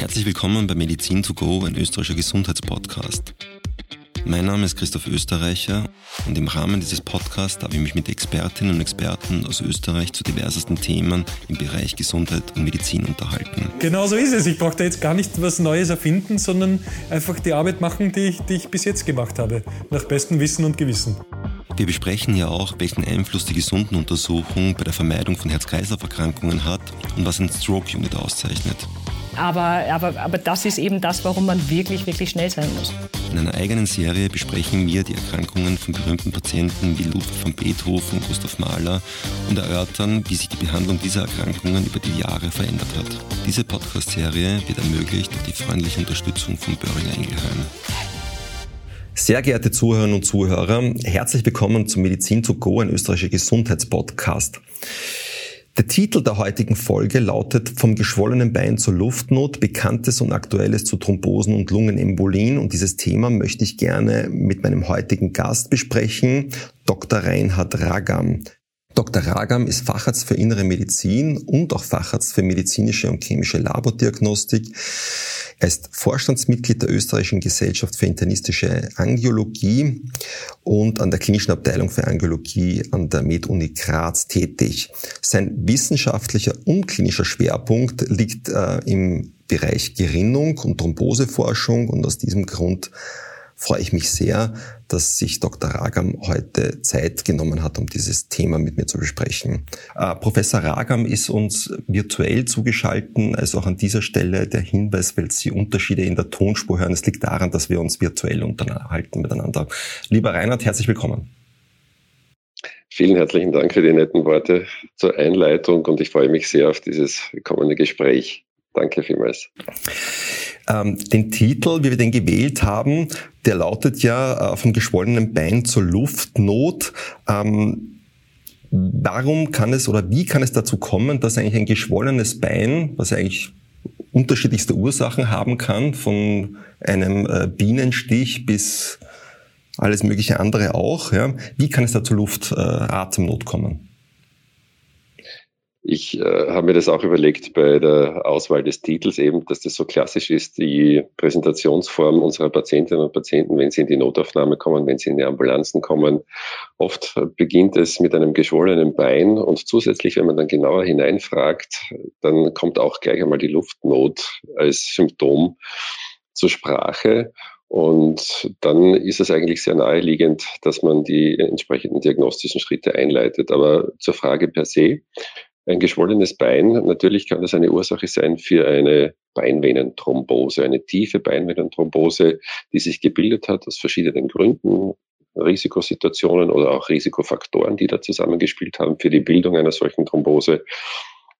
Herzlich willkommen bei Medizin2go, ein österreichischer Gesundheitspodcast. Mein Name ist Christoph Österreicher und im Rahmen dieses Podcasts darf ich mich mit Expertinnen und Experten aus Österreich zu diversesten Themen im Bereich Gesundheit und Medizin unterhalten. Genau so ist es. Ich brauche da jetzt gar nicht was Neues erfinden, sondern einfach die Arbeit machen, die ich bis jetzt gemacht habe, nach bestem Wissen und Gewissen. Wir besprechen ja auch, welchen Einfluss die Gesundenuntersuchung bei der Vermeidung von Herz-Kreislauf-Erkrankungen hat und was ein Stroke-Unit auszeichnet. Aber das ist eben das, warum man wirklich, wirklich schnell sein muss. In einer eigenen Serie besprechen wir die Erkrankungen von berühmten Patienten wie Ludwig van Beethoven und Gustav Mahler und erörtern, wie sich die Behandlung dieser Erkrankungen über die Jahre verändert hat. Diese Podcast-Serie wird ermöglicht durch die freundliche Unterstützung von Boehringer Ingelheim. Sehr geehrte Zuhörerinnen und Zuhörer, herzlich willkommen zum Medizin2go, ein österreichischer Gesundheitspodcast. Der Titel der heutigen Folge lautet Vom geschwollenen Bein zur Luftnot, Bekanntes und Aktuelles zu Thrombosen und Lungenembolien. Und dieses Thema möchte ich gerne mit meinem heutigen Gast besprechen, Dr. Reinhard Raggam. Dr. Raggam ist Facharzt für Innere Medizin und auch Facharzt für medizinische und chemische Labordiagnostik. Er ist Vorstandsmitglied der Österreichischen Gesellschaft für Internistische Angiologie und an der Klinischen Abteilung für Angiologie an der MedUni Graz tätig. Sein wissenschaftlicher und klinischer Schwerpunkt liegt im Bereich Gerinnung und Thromboseforschung und aus diesem Grund freue ich mich sehr, dass sich Dr. Raggam heute Zeit genommen hat, um dieses Thema mit mir zu besprechen. Professor Raggam ist uns virtuell zugeschaltet, also auch an dieser Stelle der Hinweis, weil Sie Unterschiede in der Tonspur hören. Es liegt daran, dass wir uns virtuell unterhalten miteinander. Lieber Reinhard, herzlich willkommen. Vielen herzlichen Dank für die netten Worte zur Einleitung und ich freue mich sehr auf dieses kommende Gespräch. Danke vielmals. Den Titel, wie wir den gewählt haben, der lautet ja vom geschwollenen Bein zur Luftnot. Warum kann es oder wie kann es dazu kommen, dass eigentlich ein geschwollenes Bein, was eigentlich unterschiedlichste Ursachen haben kann, von einem Bienenstich bis alles mögliche andere auch, ja, wie kann es da zur Luftatemnot kommen? Ich habe mir das auch überlegt bei der Auswahl des Titels eben, dass das so klassisch ist, die Präsentationsform unserer Patientinnen und Patienten, wenn sie in die Notaufnahme kommen, wenn sie in die Ambulanzen kommen. Oft beginnt es mit einem geschwollenen Bein und zusätzlich, wenn man dann genauer hineinfragt, dann kommt auch gleich einmal die Luftnot als Symptom zur Sprache. Und dann ist es eigentlich sehr naheliegend, dass man die entsprechenden diagnostischen Schritte einleitet. Aber zur Frage per se. Ein geschwollenes Bein, natürlich kann das eine Ursache sein für eine Beinvenenthrombose, eine tiefe Beinvenenthrombose, die sich gebildet hat aus verschiedenen Gründen, Risikosituationen oder auch Risikofaktoren, die da zusammengespielt haben für die Bildung einer solchen Thrombose.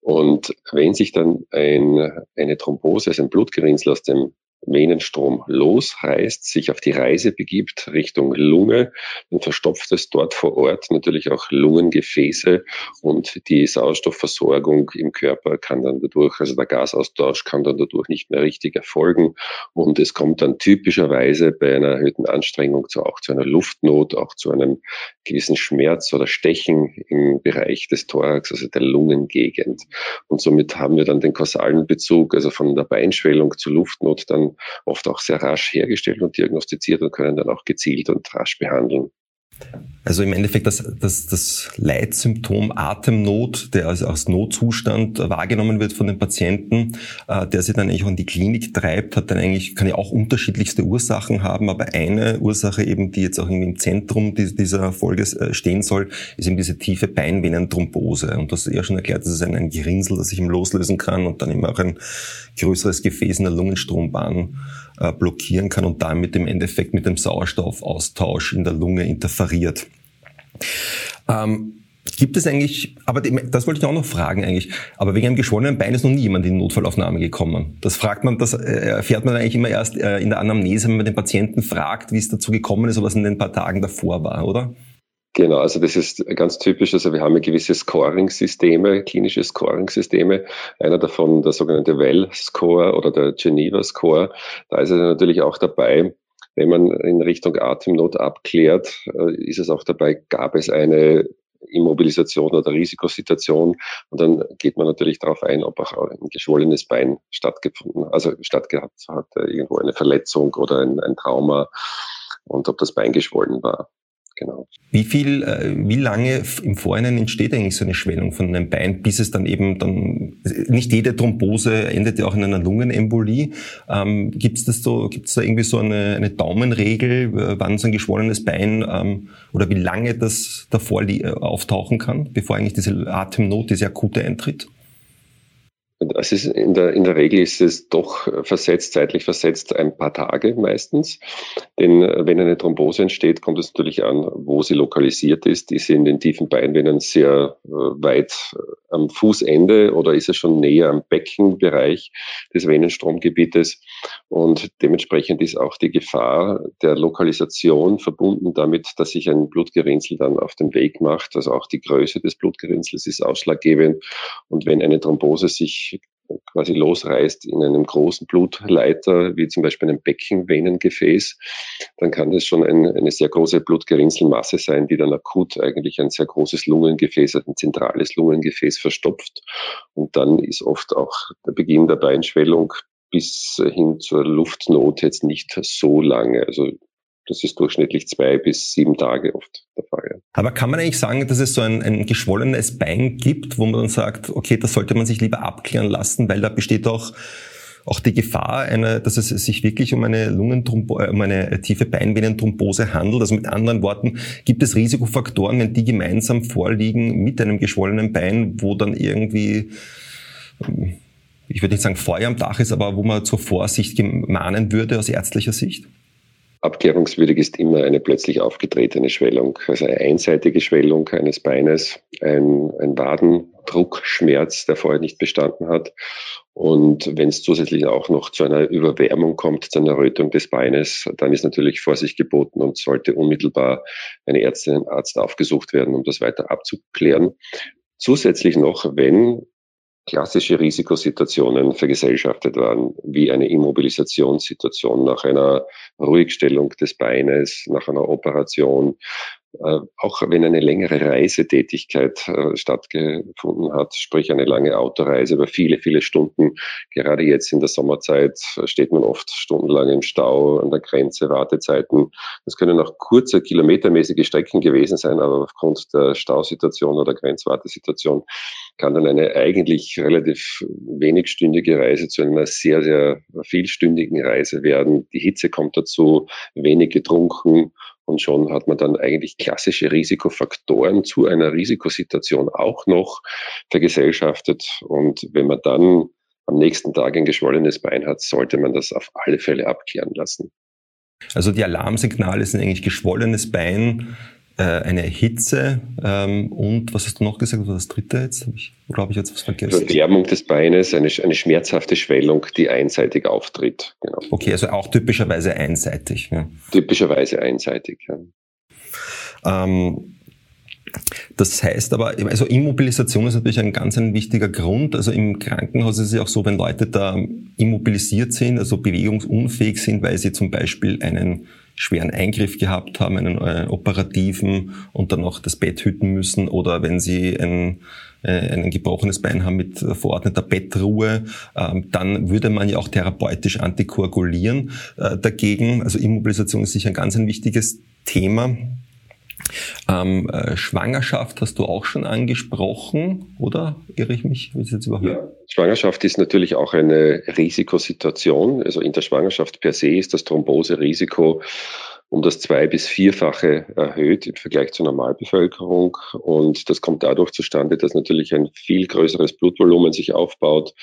Und wenn sich dann eine Thrombose, also ein Blutgerinnsel aus dem Venenstrom losreißt, sich auf die Reise begibt Richtung Lunge, dann verstopft es dort vor Ort natürlich auch Lungengefäße und die Sauerstoffversorgung im Körper kann dann dadurch, also der Gasaustausch kann dann dadurch nicht mehr richtig erfolgen und es kommt dann typischerweise bei einer erhöhten Anstrengung auch zu einer Luftnot, auch zu einem gewissen Schmerz oder Stechen im Bereich des Thorax, also der Lungengegend. Und somit haben wir dann den kausalen Bezug, also von der Beinschwellung zur Luftnot dann oft auch sehr rasch hergestellt und diagnostiziert und können dann auch gezielt und rasch behandeln. Also im Endeffekt das Leitsymptom Atemnot, der also als Notzustand wahrgenommen wird von den Patienten, der sie dann eigentlich auch in die Klinik treibt, hat dann eigentlich, kann ja auch unterschiedlichste Ursachen haben, aber eine Ursache eben, die jetzt auch im Zentrum dieser Folge stehen soll, ist eben diese tiefe Beinvenenthrombose. Und das ist ja schon erklärt, das ist ein Gerinnsel, das sich eben loslösen kann und dann eben auch ein größeres Gefäß in der Lungenstrombahn blockieren kann und damit im Endeffekt mit dem Sauerstoffaustausch in der Lunge interferiert. Gibt es eigentlich, aber das wollte ich auch noch fragen eigentlich, aber wegen einem geschwollenen Bein ist noch nie jemand in die Notfallaufnahme gekommen. Das erfährt man eigentlich immer erst in der Anamnese, wenn man den Patienten fragt, wie es dazu gekommen ist oder was in den paar Tagen davor war, oder? Genau, also das ist ganz typisch. Also wir haben ja gewisse Scoring-Systeme, klinische Scoring-Systeme. Einer davon der sogenannte Well-Score oder der Geneva-Score. Da ist es natürlich auch dabei, wenn man in Richtung Atemnot abklärt, ist es auch dabei, gab es eine Immobilisation oder Risikosituation. Und dann geht man natürlich darauf ein, ob auch ein geschwollenes Bein stattgehabt hat, irgendwo eine Verletzung oder ein Trauma und ob das Bein geschwollen war. Genau. Wie lange im Vorhinein entsteht eigentlich so eine Schwellung von einem Bein, bis es dann nicht jede Thrombose endet ja auch in einer Lungenembolie. Gibt's da irgendwie so eine Daumenregel, wann so ein geschwollenes Bein oder wie lange das davor auftauchen kann, bevor eigentlich diese Atemnot, diese akute eintritt? Es ist in der Regel ist es doch zeitlich versetzt ein paar Tage meistens. Denn wenn eine Thrombose entsteht, kommt es natürlich an, wo sie lokalisiert ist. Ist sie in den tiefen Beinvenen sehr weit am Fußende oder ist es schon näher am Beckenbereich des Venenstromgebietes? Und dementsprechend ist auch die Gefahr der Lokalisation verbunden damit, dass sich ein Blutgerinnsel dann auf den Weg macht. Also auch die Größe des Blutgerinnsels ist ausschlaggebend. Und wenn eine Thrombose sich quasi losreißt in einem großen Blutleiter, wie zum Beispiel einem Beckenvenengefäß, dann kann das schon eine sehr große Blutgerinnselmasse sein, die dann akut eigentlich ein sehr großes Lungengefäß, also ein zentrales Lungengefäß verstopft. Und dann ist oft auch der Beginn der Beinschwellung bis hin zur Luftnot jetzt nicht so lange. Also das ist durchschnittlich 2 bis 7 Tage oft der Fall. Aber kann man eigentlich sagen, dass es so ein geschwollenes Bein gibt, wo man dann sagt, okay, das sollte man sich lieber abklären lassen, weil da besteht auch die Gefahr, dass es sich wirklich um eine tiefe Beinvenenthrombose handelt. Also mit anderen Worten, gibt es Risikofaktoren, wenn die gemeinsam vorliegen mit einem geschwollenen Bein, wo dann irgendwie, ich würde nicht sagen Feuer am Dach ist, aber wo man zur Vorsicht mahnen würde aus ärztlicher Sicht? Abklärungswürdig ist immer eine plötzlich aufgetretene Schwellung, also eine einseitige Schwellung eines Beines, ein Wadendruckschmerz, der vorher nicht bestanden hat. Und wenn es zusätzlich auch noch zu einer Überwärmung kommt, zu einer Rötung des Beines, dann ist natürlich Vorsicht geboten und sollte unmittelbar eine Ärztin, ein Arzt aufgesucht werden, um das weiter abzuklären. Zusätzlich noch, wenn klassische Risikosituationen vergesellschaftet waren, wie eine Immobilisationssituation nach einer Ruhigstellung des Beines, nach einer Operation, auch wenn eine längere Reisetätigkeit stattgefunden hat, sprich eine lange Autoreise über viele, viele Stunden. Gerade jetzt in der Sommerzeit steht man oft stundenlang im Stau, an der Grenze, Wartezeiten. Das können auch kurze, kilometermäßige Strecken gewesen sein, aber aufgrund der Stausituation oder Grenzwartesituation kann dann eine eigentlich relativ wenigstündige Reise zu einer sehr, sehr vielstündigen Reise werden. Die Hitze kommt dazu, wenig getrunken. Und schon hat man dann eigentlich klassische Risikofaktoren zu einer Risikosituation auch noch vergesellschaftet. Und wenn man dann am nächsten Tag ein geschwollenes Bein hat, sollte man das auf alle Fälle abklären lassen. Also die Alarmsignale sind eigentlich geschwollenes Bein, eine Hitze und, was hast du noch gesagt, oder das dritte jetzt? Habe ich jetzt was vergessen? Verwärmung des Beines, eine schmerzhafte Schwellung, die einseitig auftritt. Genau. Okay, also auch typischerweise einseitig. Ja. Typischerweise einseitig, ja. Das heißt aber, also Immobilisation ist natürlich ein ganz wichtiger Grund. Also im Krankenhaus ist es ja auch so, wenn Leute da immobilisiert sind, also bewegungsunfähig sind, weil sie zum Beispiel einen schweren Eingriff gehabt haben, einen operativen und dann auch das Bett hüten müssen oder wenn sie ein gebrochenes Bein haben mit verordneter Bettruhe, dann würde man ja auch therapeutisch antikoagulieren dagegen. Also Immobilisation ist sicher ein ganz wichtiges Thema. Schwangerschaft hast du auch schon angesprochen, oder? Irre ich mich? Willst du jetzt überhören? Ja. Schwangerschaft ist natürlich auch eine Risikosituation. Also in der Schwangerschaft per se ist das Thromboserisiko um das 2- bis 4-fache erhöht im Vergleich zur Normalbevölkerung. Und das kommt dadurch zustande, dass natürlich ein viel größeres Blutvolumen sich aufbaut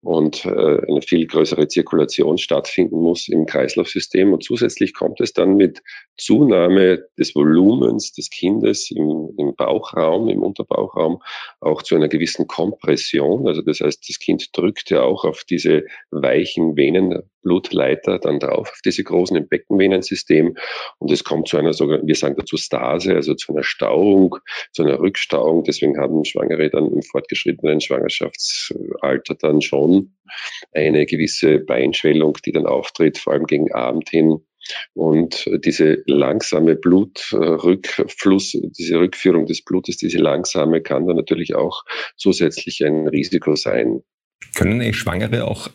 und eine viel größere Zirkulation stattfinden muss im Kreislaufsystem. Und zusätzlich kommt es dann mit Zunahme des Volumens des Kindes im Bauchraum, im Unterbauchraum, auch zu einer gewissen Kompression. Also das heißt, das Kind drückt ja auch auf diese weichen Venenblutleiter dann drauf, auf diese großen im Beckenvenensystem. Und es kommt zu einer sogar, wir sagen dazu Stase, also zu einer Stauung, zu einer Rückstauung. Deswegen haben Schwangere dann im fortgeschrittenen Schwangerschaftsalter dann schon eine gewisse Beinschwellung, die dann auftritt, vor allem gegen Abend hin, Und diese langsame Blutrückfluss, diese Rückführung des Blutes, diese langsame, kann dann natürlich auch zusätzlich ein Risiko sein. Können Schwangere auch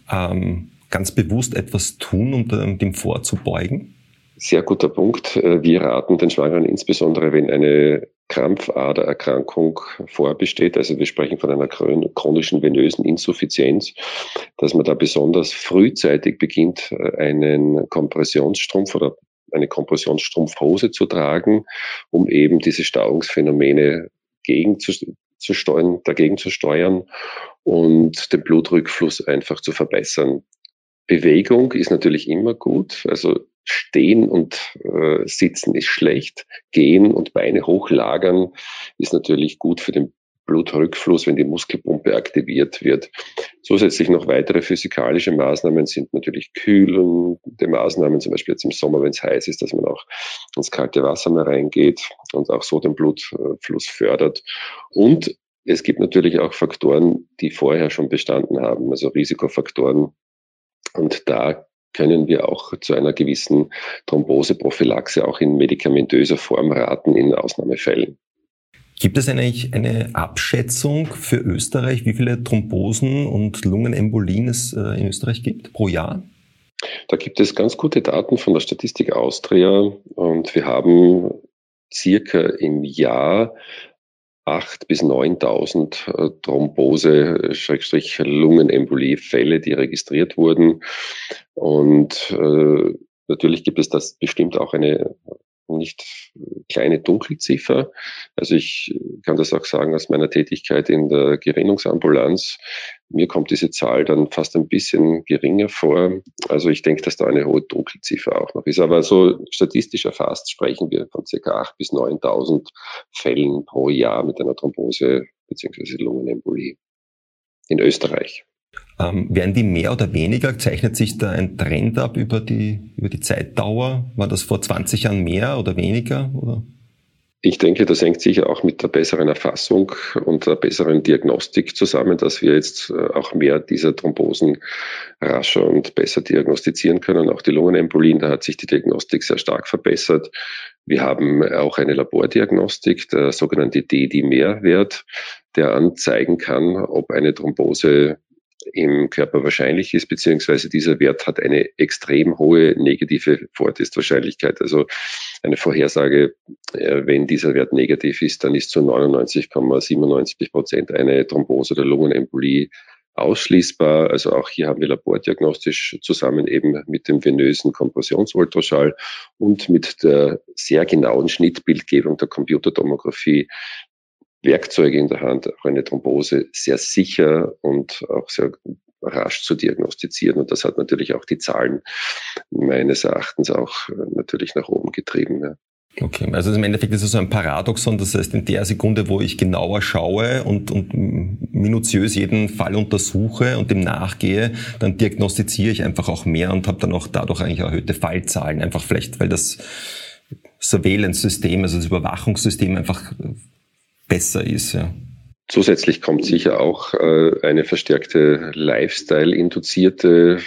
ganz bewusst etwas tun, um dem vorzubeugen? Sehr guter Punkt. Wir raten den Schwangeren insbesondere, wenn eine Krampfadererkrankung vorbesteht, also wir sprechen von einer chronischen venösen Insuffizienz, dass man da besonders frühzeitig beginnt, einen Kompressionsstrumpf oder eine Kompressionsstrumpfhose zu tragen, um eben diese Stauungsphänomene dagegen zu steuern und den Blutrückfluss einfach zu verbessern. Bewegung ist natürlich immer gut, also Stehen und Sitzen ist schlecht. Gehen und Beine hochlagern ist natürlich gut für den Blutrückfluss, wenn die Muskelpumpe aktiviert wird. Zusätzlich noch weitere physikalische Maßnahmen sind natürlich kühlende Maßnahmen, zum Beispiel jetzt im Sommer, wenn es heiß ist, dass man auch ins kalte Wasser mehr reingeht und auch so den Blutfluss fördert. Und es gibt natürlich auch Faktoren, die vorher schon bestanden haben, also Risikofaktoren. Und da können wir auch zu einer gewissen Thromboseprophylaxe auch in medikamentöser Form raten in Ausnahmefällen. Gibt es eigentlich eine Abschätzung für Österreich, wie viele Thrombosen und Lungenembolien es in Österreich gibt pro Jahr? Da gibt es ganz gute Daten von der Statistik Austria und wir haben circa im Jahr 8.000 bis 9.000 Thrombose-Lungenembolie-Fälle, die registriert wurden. Und natürlich gibt es das bestimmt auch eine nicht kleine Dunkelziffer. Also ich kann das auch sagen aus meiner Tätigkeit in der Gerinnungsambulanz. Mir kommt diese Zahl dann fast ein bisschen geringer vor. Also ich denke, dass da eine hohe Dunkelziffer auch noch ist. Aber so statistisch erfasst sprechen wir von ca. 8.000 bis 9.000 Fällen pro Jahr mit einer Thrombose bzw. Lungenembolie in Österreich. Werden die mehr oder weniger? Zeichnet sich da ein Trend ab über die Zeitdauer? War das vor 20 Jahren mehr oder weniger? Oder? Ich denke, das hängt sicher auch mit der besseren Erfassung und der besseren Diagnostik zusammen, dass wir jetzt auch mehr dieser Thrombosen rascher und besser diagnostizieren können. Auch die Lungenembolien, da hat sich die Diagnostik sehr stark verbessert. Wir haben auch eine Labordiagnostik, der sogenannte DD-Mehrwert, der anzeigen kann, ob eine Thrombose im Körper wahrscheinlich ist, beziehungsweise dieser Wert hat eine extrem hohe negative Vortestwahrscheinlichkeit. Also eine Vorhersage, wenn dieser Wert negativ ist, dann ist zu 99,97% eine Thrombose oder Lungenembolie ausschließbar. Also auch hier haben wir labordiagnostisch zusammen eben mit dem venösen Kompressionsultraschall und mit der sehr genauen Schnittbildgebung der Computertomographie Werkzeuge in der Hand, auch eine Thrombose sehr sicher und auch sehr rasch zu diagnostizieren. Und das hat natürlich auch die Zahlen meines Erachtens auch natürlich nach oben getrieben. Ja. Okay, also im Endeffekt ist es so ein Paradoxon. Das heißt, in der Sekunde, wo ich genauer schaue und minutiös jeden Fall untersuche und dem nachgehe, dann diagnostiziere ich einfach auch mehr und habe dann auch dadurch eigentlich erhöhte Fallzahlen. Einfach vielleicht, weil das Surveillance-System, also das Überwachungssystem einfach besser ist, ja. Zusätzlich kommt sicher auch eine verstärkte Lifestyle-induzierte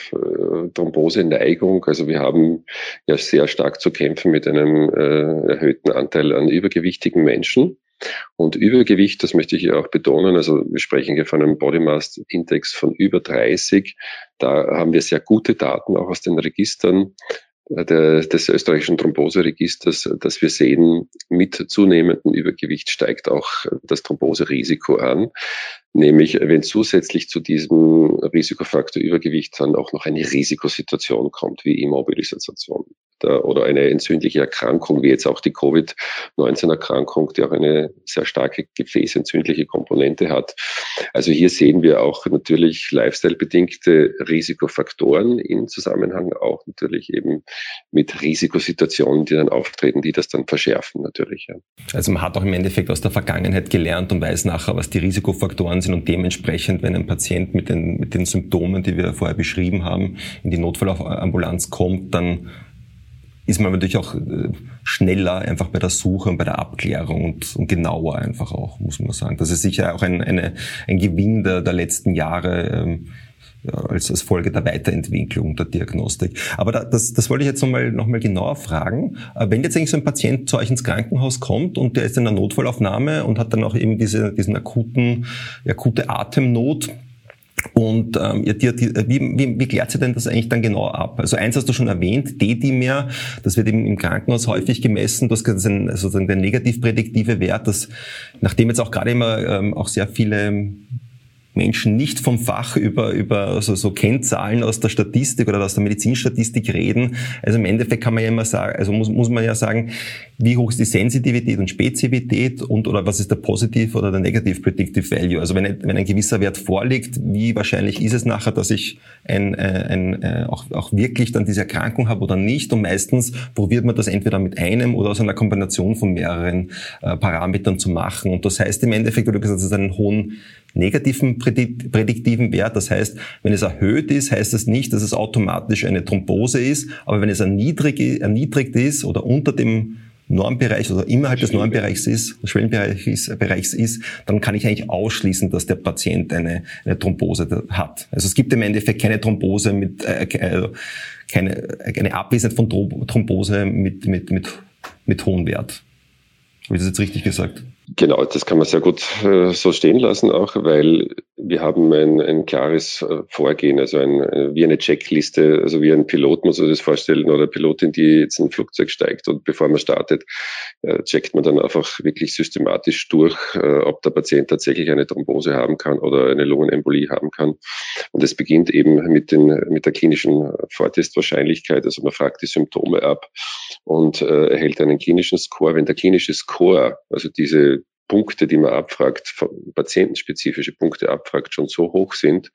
Thrombose-Neigung. Also wir haben ja sehr stark zu kämpfen mit einem erhöhten Anteil an übergewichtigen Menschen. Und Übergewicht, das möchte ich ja auch betonen, also wir sprechen hier von einem Body Mass Index von über 30. Da haben wir sehr gute Daten auch aus den Registern des österreichischen Thromboseregisters, dass wir sehen, mit zunehmendem Übergewicht steigt auch das Thromboserisiko an. Nämlich, wenn zusätzlich zu diesem Risikofaktor Übergewicht dann auch noch eine Risikosituation kommt, wie Immobilisation oder eine entzündliche Erkrankung, wie jetzt auch die Covid-19-Erkrankung, die auch eine sehr starke gefäßentzündliche Komponente hat. Also hier sehen wir auch natürlich lifestyle-bedingte Risikofaktoren im Zusammenhang auch natürlich eben mit Risikosituationen, die dann auftreten, die das dann verschärfen natürlich. Ja. Also man hat auch im Endeffekt aus der Vergangenheit gelernt und weiß nachher, was die Risikofaktoren sind und dementsprechend, wenn ein Patient mit den Symptomen, die wir vorher beschrieben haben, in die Notfallambulanz kommt, dann ist man natürlich auch schneller einfach bei der Suche und bei der Abklärung und genauer einfach auch, muss man sagen. Das ist sicher auch ein Gewinn der letzten Jahre, als Folge der Weiterentwicklung der Diagnostik. Aber das wollte ich jetzt noch mal genauer fragen. Wenn jetzt eigentlich so ein Patient zu euch ins Krankenhaus kommt und der ist in einer Notfallaufnahme und hat dann auch eben diesen akute Atemnot, und wie klärt sie denn das eigentlich dann genau ab? Also eins hast du schon erwähnt, D-Dimer, das wird eben im Krankenhaus häufig gemessen, das ist sozusagen der negativ prädiktive Wert, das, nachdem jetzt auch gerade immer auch sehr viele Menschen nicht vom Fach über also so Kennzahlen aus der Statistik oder aus der Medizinstatistik reden. Also im Endeffekt kann man ja immer sagen, also muss man ja sagen, wie hoch ist die Sensitivität und Spezifität und oder was ist der Positive oder der Negative Predictive Value? Also wenn ein gewisser Wert vorliegt, wie wahrscheinlich ist es nachher, dass ich auch wirklich dann diese Erkrankung habe oder nicht? Und meistens probiert man das entweder mit einem oder aus einer Kombination von mehreren Parametern zu machen. Und das heißt im Endeffekt, wie du gesagt hast, es ist einen hohen negativen prädiktiven Wert. Das heißt, wenn es erhöht ist, heißt es nicht, dass es automatisch eine Thrombose ist. Aber wenn es erniedrigt ist oder unter dem Normbereich oder innerhalb des Normbereichs ist, des Schwellenbereichs ist, dann kann ich eigentlich ausschließen, dass der Patient eine Thrombose hat. Also es gibt im Endeffekt keine Thrombose mit, keine Abwesenheit von Thrombose mit hohem Wert. Habe ich das jetzt richtig gesagt? Genau, das kann man sehr gut so stehen lassen auch, weil wir haben ein klares Vorgehen, also wie eine Checkliste, also wie ein Pilot muss man das vorstellen oder Pilotin, die jetzt in ein Flugzeug steigt und bevor man startet, checkt man dann einfach wirklich systematisch durch, ob der Patient tatsächlich eine Thrombose haben kann oder eine Lungenembolie haben kann. Und es beginnt eben mit der klinischen Vortestwahrscheinlichkeit, also man fragt die Symptome ab und erhält einen klinischen Score. Wenn der klinische Score, also diese Punkte, die man abfragt, patientenspezifische Punkte abfragt, schon so hoch sind,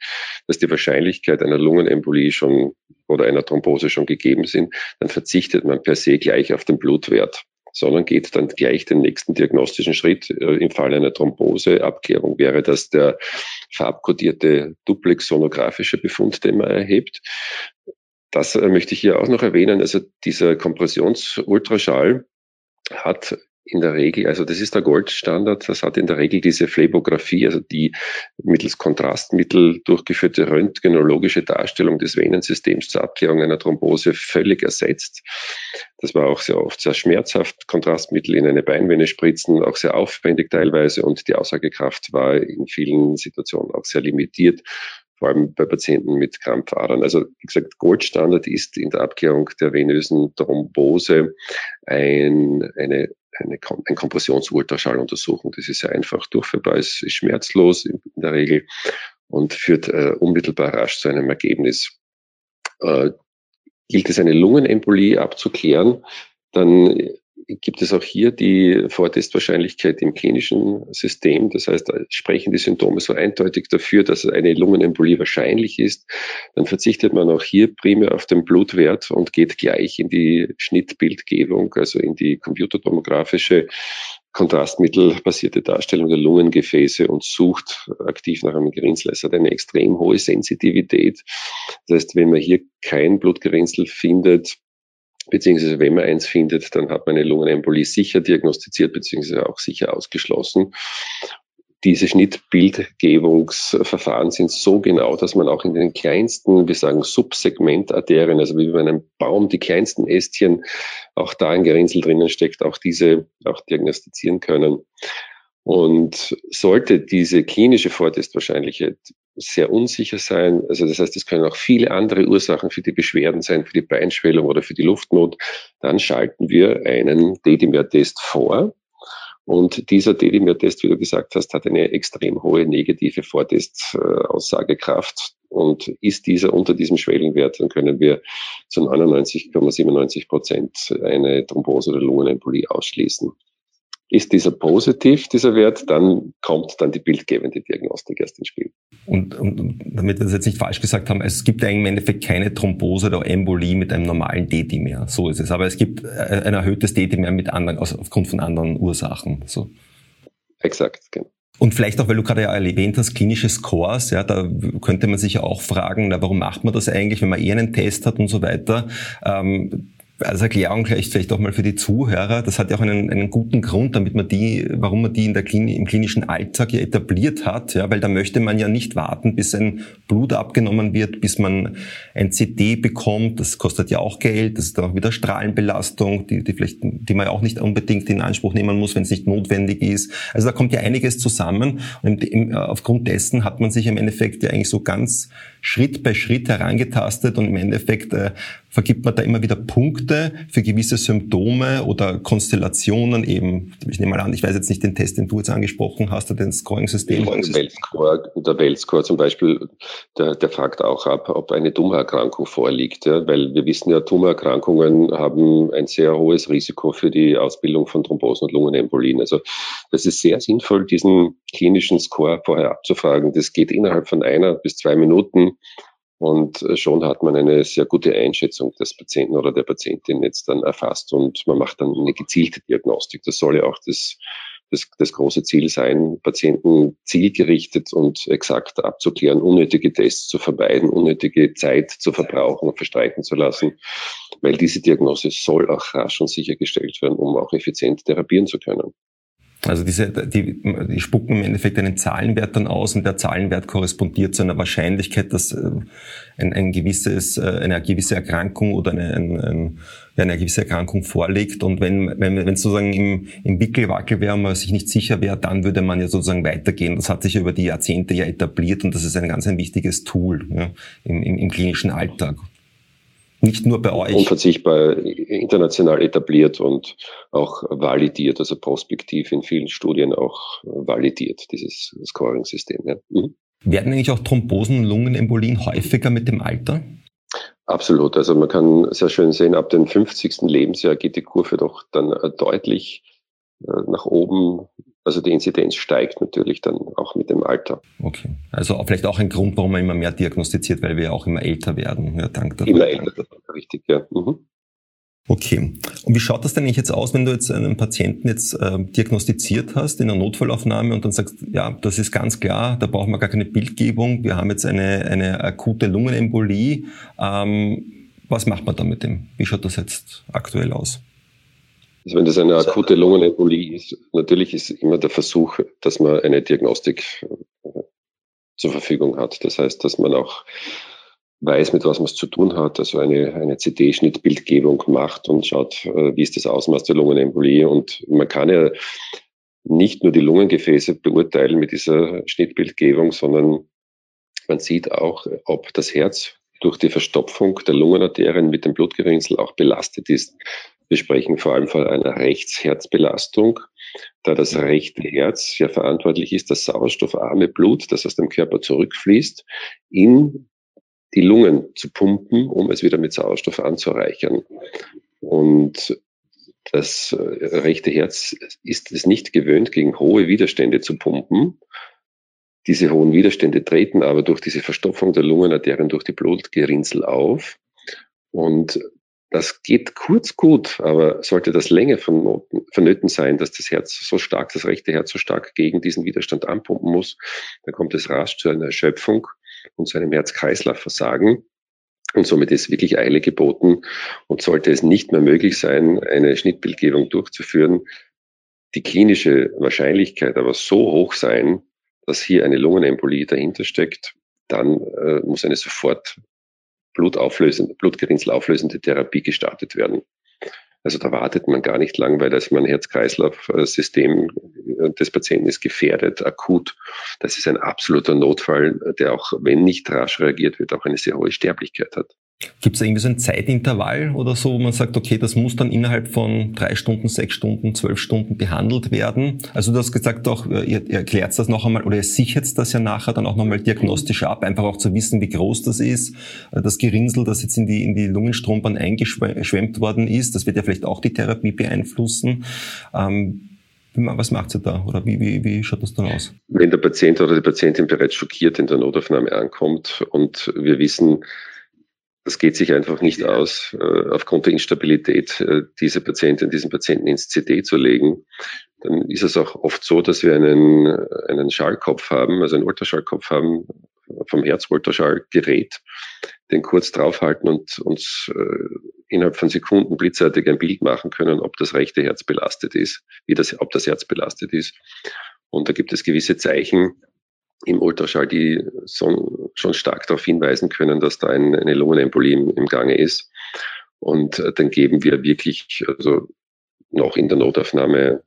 dass die Wahrscheinlichkeit einer Lungenembolie schon oder einer Thrombose schon gegeben sind, dann verzichtet man per se gleich auf den Blutwert, sondern geht dann gleich den nächsten diagnostischen Schritt. Im Fall einer Thromboseabklärung wäre das der farbkodierte duplexsonographische Befund, den man erhebt. Das möchte ich hier auch noch erwähnen. Also dieser Kompressionsultraschall hat in der Regel, also das ist der Goldstandard, das hat in der Regel diese Phlebographie, also die mittels Kontrastmittel durchgeführte röntgenologische Darstellung des Venensystems zur Abklärung einer Thrombose völlig ersetzt. Das war auch sehr oft sehr schmerzhaft, Kontrastmittel in eine Beinvene spritzen, auch sehr aufwendig teilweise und die Aussagekraft war in vielen Situationen auch sehr limitiert, vor allem bei Patienten mit Krampfadern. Also wie gesagt, Goldstandard ist in der Abklärung der venösen Thrombose eine Kompressionsultraschalluntersuchung. Das ist sehr einfach durchführbar, es ist schmerzlos in der Regel und führt unmittelbar rasch zu einem Ergebnis. Gilt es, eine Lungenembolie abzuklären, dann gibt es auch hier die Vortestwahrscheinlichkeit im klinischen System. Das heißt, sprechen die Symptome so eindeutig dafür, dass eine Lungenembolie wahrscheinlich ist, dann verzichtet man auch hier primär auf den Blutwert und geht gleich in die Schnittbildgebung, also in die computertomografische kontrastmittelbasierte Darstellung der Lungengefäße und sucht aktiv nach einem Gerinnsel. Es hat eine extrem hohe Sensitivität. Das heißt, wenn man hier kein Blutgerinnsel findet, beziehungsweise wenn man eins findet, dann hat man eine Lungenembolie sicher diagnostiziert, beziehungsweise auch sicher ausgeschlossen. Diese Schnittbildgebungsverfahren sind so genau, dass man auch in den kleinsten, wir sagen Subsegmentarterien, also wie bei einem Baum, die kleinsten Ästchen, auch da ein Gerinnsel drinnen steckt, auch diese auch diagnostizieren können. Und sollte diese klinische Vortestwahrscheinlichkeit sehr unsicher sein, also das heißt, es können auch viele andere Ursachen für die Beschwerden sein, für die Beinschwellung oder für die Luftnot, dann schalten wir einen D-Dimer-Test vor. Und dieser D-Dimer-Test, wie du gesagt hast, hat eine extrem hohe negative Vortestaussagekraft. Und ist dieser unter diesem Schwellenwert, dann können wir zu 99,97% eine Thrombose oder Lungenembolie ausschließen. Ist dieser positiv, dieser Wert, dann kommt dann die bildgebende Diagnostik erst ins Spiel. Und damit wir das jetzt nicht falsch gesagt haben, es gibt eigentlich im Endeffekt keine Thrombose oder Embolie mit einem normalen D-Dimer. So ist es. Aber es gibt ein erhöhtes D-Dimer mit anderen, also aufgrund von anderen Ursachen. So. Exakt, genau. Und vielleicht auch, weil du gerade ja erwähnt hast, klinische Scores, ja, da könnte man sich ja auch fragen, na, warum macht man das eigentlich, wenn man einen Test hat und so weiter. als Erklärung vielleicht doch mal für die Zuhörer, das hat ja auch einen guten Grund, warum man die in der im klinischen Alltag ja etabliert hat, ja, weil da möchte man ja nicht warten, bis ein Blut abgenommen wird, bis man ein CT bekommt, das kostet ja auch Geld, das ist dann auch wieder Strahlenbelastung, die man ja auch nicht unbedingt in Anspruch nehmen muss, wenn es nicht notwendig ist. Also da kommt ja einiges zusammen und aufgrund dessen hat man sich im Endeffekt ja eigentlich so ganz Schritt bei Schritt herangetastet und im Endeffekt vergibt man da immer wieder Punkte für gewisse Symptome oder Konstellationen eben. Ich nehme mal an, ich weiß jetzt nicht den Test, den du jetzt angesprochen hast, oder den Scoring-System. Der Well-Score zum Beispiel, der fragt auch ab, ob eine Tumorerkrankung vorliegt, ja? Weil wir wissen ja, Tumorerkrankungen haben ein sehr hohes Risiko für die Ausbildung von Thrombosen und Lungenembolien. Also das ist sehr sinnvoll, diesen klinischen Score vorher abzufragen. Das geht innerhalb von 1 bis 2 Minuten. Und schon hat man eine sehr gute Einschätzung des Patienten oder der Patientin jetzt dann erfasst und man macht dann eine gezielte Diagnostik. Das soll ja auch das große Ziel sein, Patienten zielgerichtet und exakt abzuklären, unnötige Tests zu vermeiden, unnötige Zeit zu verbrauchen und verstreichen zu lassen, weil diese Diagnose soll auch rasch und sichergestellt werden, um auch effizient therapieren zu können. Also die spucken im Endeffekt einen Zahlenwert dann aus und der Zahlenwert korrespondiert zu einer Wahrscheinlichkeit, dass eine gewisse Erkrankung oder eine gewisse Erkrankung vorliegt. Und wenn sozusagen im Wickelwackel wäre und man sich nicht sicher wäre, dann würde man ja sozusagen weitergehen. Das hat sich über die Jahrzehnte ja etabliert und das ist ein ganz wichtiges Tool, ja, im klinischen Alltag. Nicht nur bei euch. Unverzichtbar international etabliert und auch validiert, also prospektiv in vielen Studien auch validiert, dieses Scoring-System. Ja. Mhm. Werden eigentlich auch Thrombosen und Lungenembolien häufiger mit dem Alter? Absolut. Also man kann sehr schön sehen, ab dem 50. Lebensjahr geht die Kurve doch dann deutlich nach oben. Also die Inzidenz steigt natürlich dann auch mit dem Alter. Okay, also vielleicht auch ein Grund, warum man immer mehr diagnostiziert, weil wir ja auch immer älter werden. Ja, dank dafür. Immer älter, richtig, ja. Mhm. Okay, und wie schaut das denn eigentlich jetzt aus, wenn du jetzt einen Patienten jetzt diagnostiziert hast in der Notfallaufnahme und dann sagst, ja, das ist ganz klar, da brauchen wir gar keine Bildgebung, wir haben jetzt eine akute Lungenembolie. Was macht man da mit dem? Wie schaut das jetzt aktuell aus? Also wenn das eine akute Lungenembolie ist, natürlich ist immer der Versuch, dass man eine Diagnostik zur Verfügung hat. Das heißt, dass man auch weiß, mit was man es zu tun hat, also eine CT-Schnittbildgebung macht und schaut, wie ist das Ausmaß der Lungenembolie. Und man kann ja nicht nur die Lungengefäße beurteilen mit dieser Schnittbildgebung, sondern man sieht auch, ob das Herz durch die Verstopfung der Lungenarterien mit dem Blutgerinnsel auch belastet ist. Wir sprechen vor allem von einer Rechtsherzbelastung, da das rechte Herz ja verantwortlich ist, das sauerstoffarme Blut, das aus dem Körper zurückfließt, in die Lungen zu pumpen, um es wieder mit Sauerstoff anzureichern. Und das rechte Herz ist es nicht gewöhnt, gegen hohe Widerstände zu pumpen. Diese hohen Widerstände treten aber durch diese Verstopfung der Lungenarterien durch die Blutgerinnsel auf. Und das geht kurz gut, aber sollte das länger vonnöten sein, dass das rechte Herz so stark gegen diesen Widerstand anpumpen muss, dann kommt es rasch zu einer Erschöpfung und zu einem Herz-Kreislauf-Versagen. Und somit ist wirklich Eile geboten. Und sollte es nicht mehr möglich sein, eine Schnittbildgebung durchzuführen, die klinische Wahrscheinlichkeit aber so hoch sein, dass hier eine Lungenembolie dahinter steckt, dann muss eine sofort blutgerinnselauflösende Therapie gestartet werden. Also da wartet man gar nicht lang, weil das Herz-Kreislauf-System des Patienten ist gefährdet, akut. Das ist ein absoluter Notfall, der auch, wenn nicht rasch reagiert wird, auch eine sehr hohe Sterblichkeit hat. Gibt es irgendwie so ein Zeitintervall oder so, wo man sagt, okay, das muss dann innerhalb von 3 Stunden, 6 Stunden, 12 Stunden behandelt werden? Also du hast gesagt auch, ihr erklärt das noch einmal oder ihr sichert das ja nachher dann auch nochmal diagnostisch ab, einfach auch zu wissen, wie groß das ist. Das Gerinnsel, das jetzt in die Lungenstrombahn eingeschwemmt worden ist, das wird ja vielleicht auch die Therapie beeinflussen. Was macht ihr da oder wie schaut das dann aus? Wenn der Patient oder die Patientin bereits schockiert in der Notaufnahme ankommt und wir wissen, das geht sich einfach nicht aus, aufgrund der Instabilität diese Patientin, diesen Patienten ins CT zu legen, dann ist es auch oft so, dass wir einen Schallkopf haben, also einen Ultraschallkopf haben, vom Herzultraschallgerät, den kurz draufhalten und uns innerhalb von Sekunden blitzartig ein Bild machen können, ob das rechte Herz belastet ist, ob das Herz belastet ist. Und da gibt es gewisse Zeichen im Ultraschall, die schon stark darauf hinweisen können, dass da eine Lungenembolie im Gange ist. Und dann geben wir wirklich, also noch in der Notaufnahme,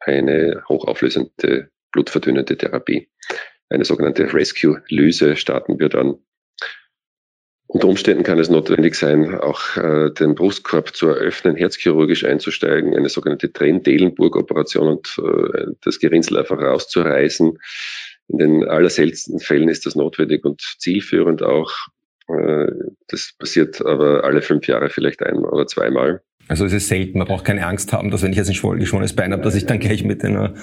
eine hochauflösende, blutverdünnende Therapie. Eine sogenannte Rescue-Lyse starten wir dann. Unter Umständen kann es notwendig sein, auch den Brustkorb zu eröffnen, herzchirurgisch einzusteigen, eine sogenannte Trenn-Delenburg-Operation und das Gerinnsel einfach rauszureißen. In den allerseltensten Fällen ist das notwendig und zielführend auch. Das passiert aber alle 5 Jahre vielleicht einmal oder zweimal. Also es ist selten, man braucht keine Angst haben, dass wenn ich jetzt ein geschwollenes Bein habe, dass ich dann gleich mit einer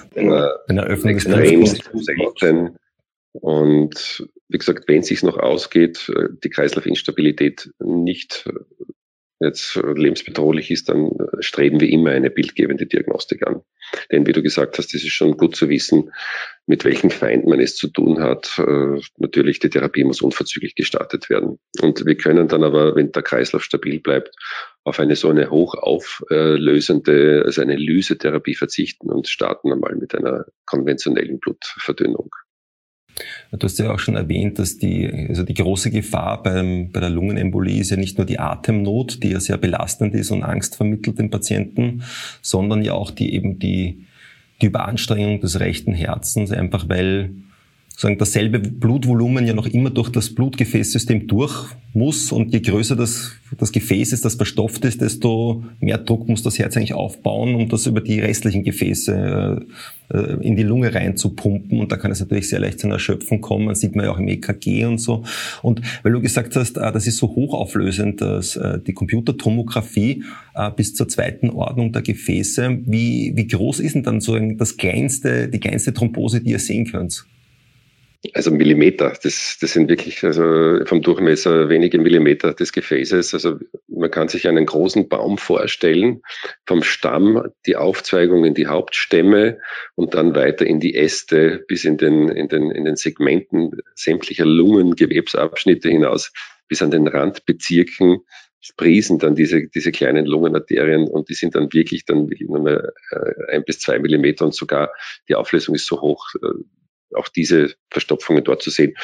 Öffnung des Brustkorbs. Und wie gesagt, wenn es sich noch ausgeht, die Kreislaufinstabilität nicht jetzt lebensbedrohlich ist, dann streben wir immer eine bildgebende Diagnostik an. Denn wie du gesagt hast, es ist schon gut zu wissen, mit welchem Feind man es zu tun hat. Natürlich, die Therapie muss unverzüglich gestartet werden. Und wir können dann aber, wenn der Kreislauf stabil bleibt, auf eine so eine hochauflösende, also eine Lysetherapie verzichten und starten einmal mit einer konventionellen Blutverdünnung. Du hast ja auch schon erwähnt, dass die große Gefahr bei der Lungenembolie ist ja nicht nur die Atemnot, die ja sehr belastend ist und Angst vermittelt den Patienten, sondern ja auch die Überanstrengung des rechten Herzens, einfach weil dasselbe Blutvolumen ja noch immer durch das Blutgefäßsystem durch muss und je größer das Gefäß ist, das verstopft ist, desto mehr Druck muss das Herz eigentlich aufbauen, um das über die restlichen Gefäße in die Lunge reinzupumpen, und da kann es natürlich sehr leicht zu einer Erschöpfung kommen, das sieht man ja auch im EKG und so. Und weil du gesagt hast, das ist so hochauflösend, dass die Computertomographie bis zur 2. Ordnung der Gefäße, wie groß ist denn dann so die kleinste Thrombose, die ihr sehen könnt? Also Millimeter, das sind wirklich also vom Durchmesser wenige Millimeter des Gefäßes. Also man kann sich einen großen Baum vorstellen, vom Stamm die Aufzweigung in die Hauptstämme und dann weiter in die Äste bis in den Segmenten sämtlicher Lungengewebsabschnitte hinaus, bis an den Randbezirken sprießen dann diese kleinen Lungenarterien, und die sind dann wirklich nur 1 bis 2 Millimeter, und sogar die Auflösung ist so hoch, auch diese Verstopfungen dort zu sehen.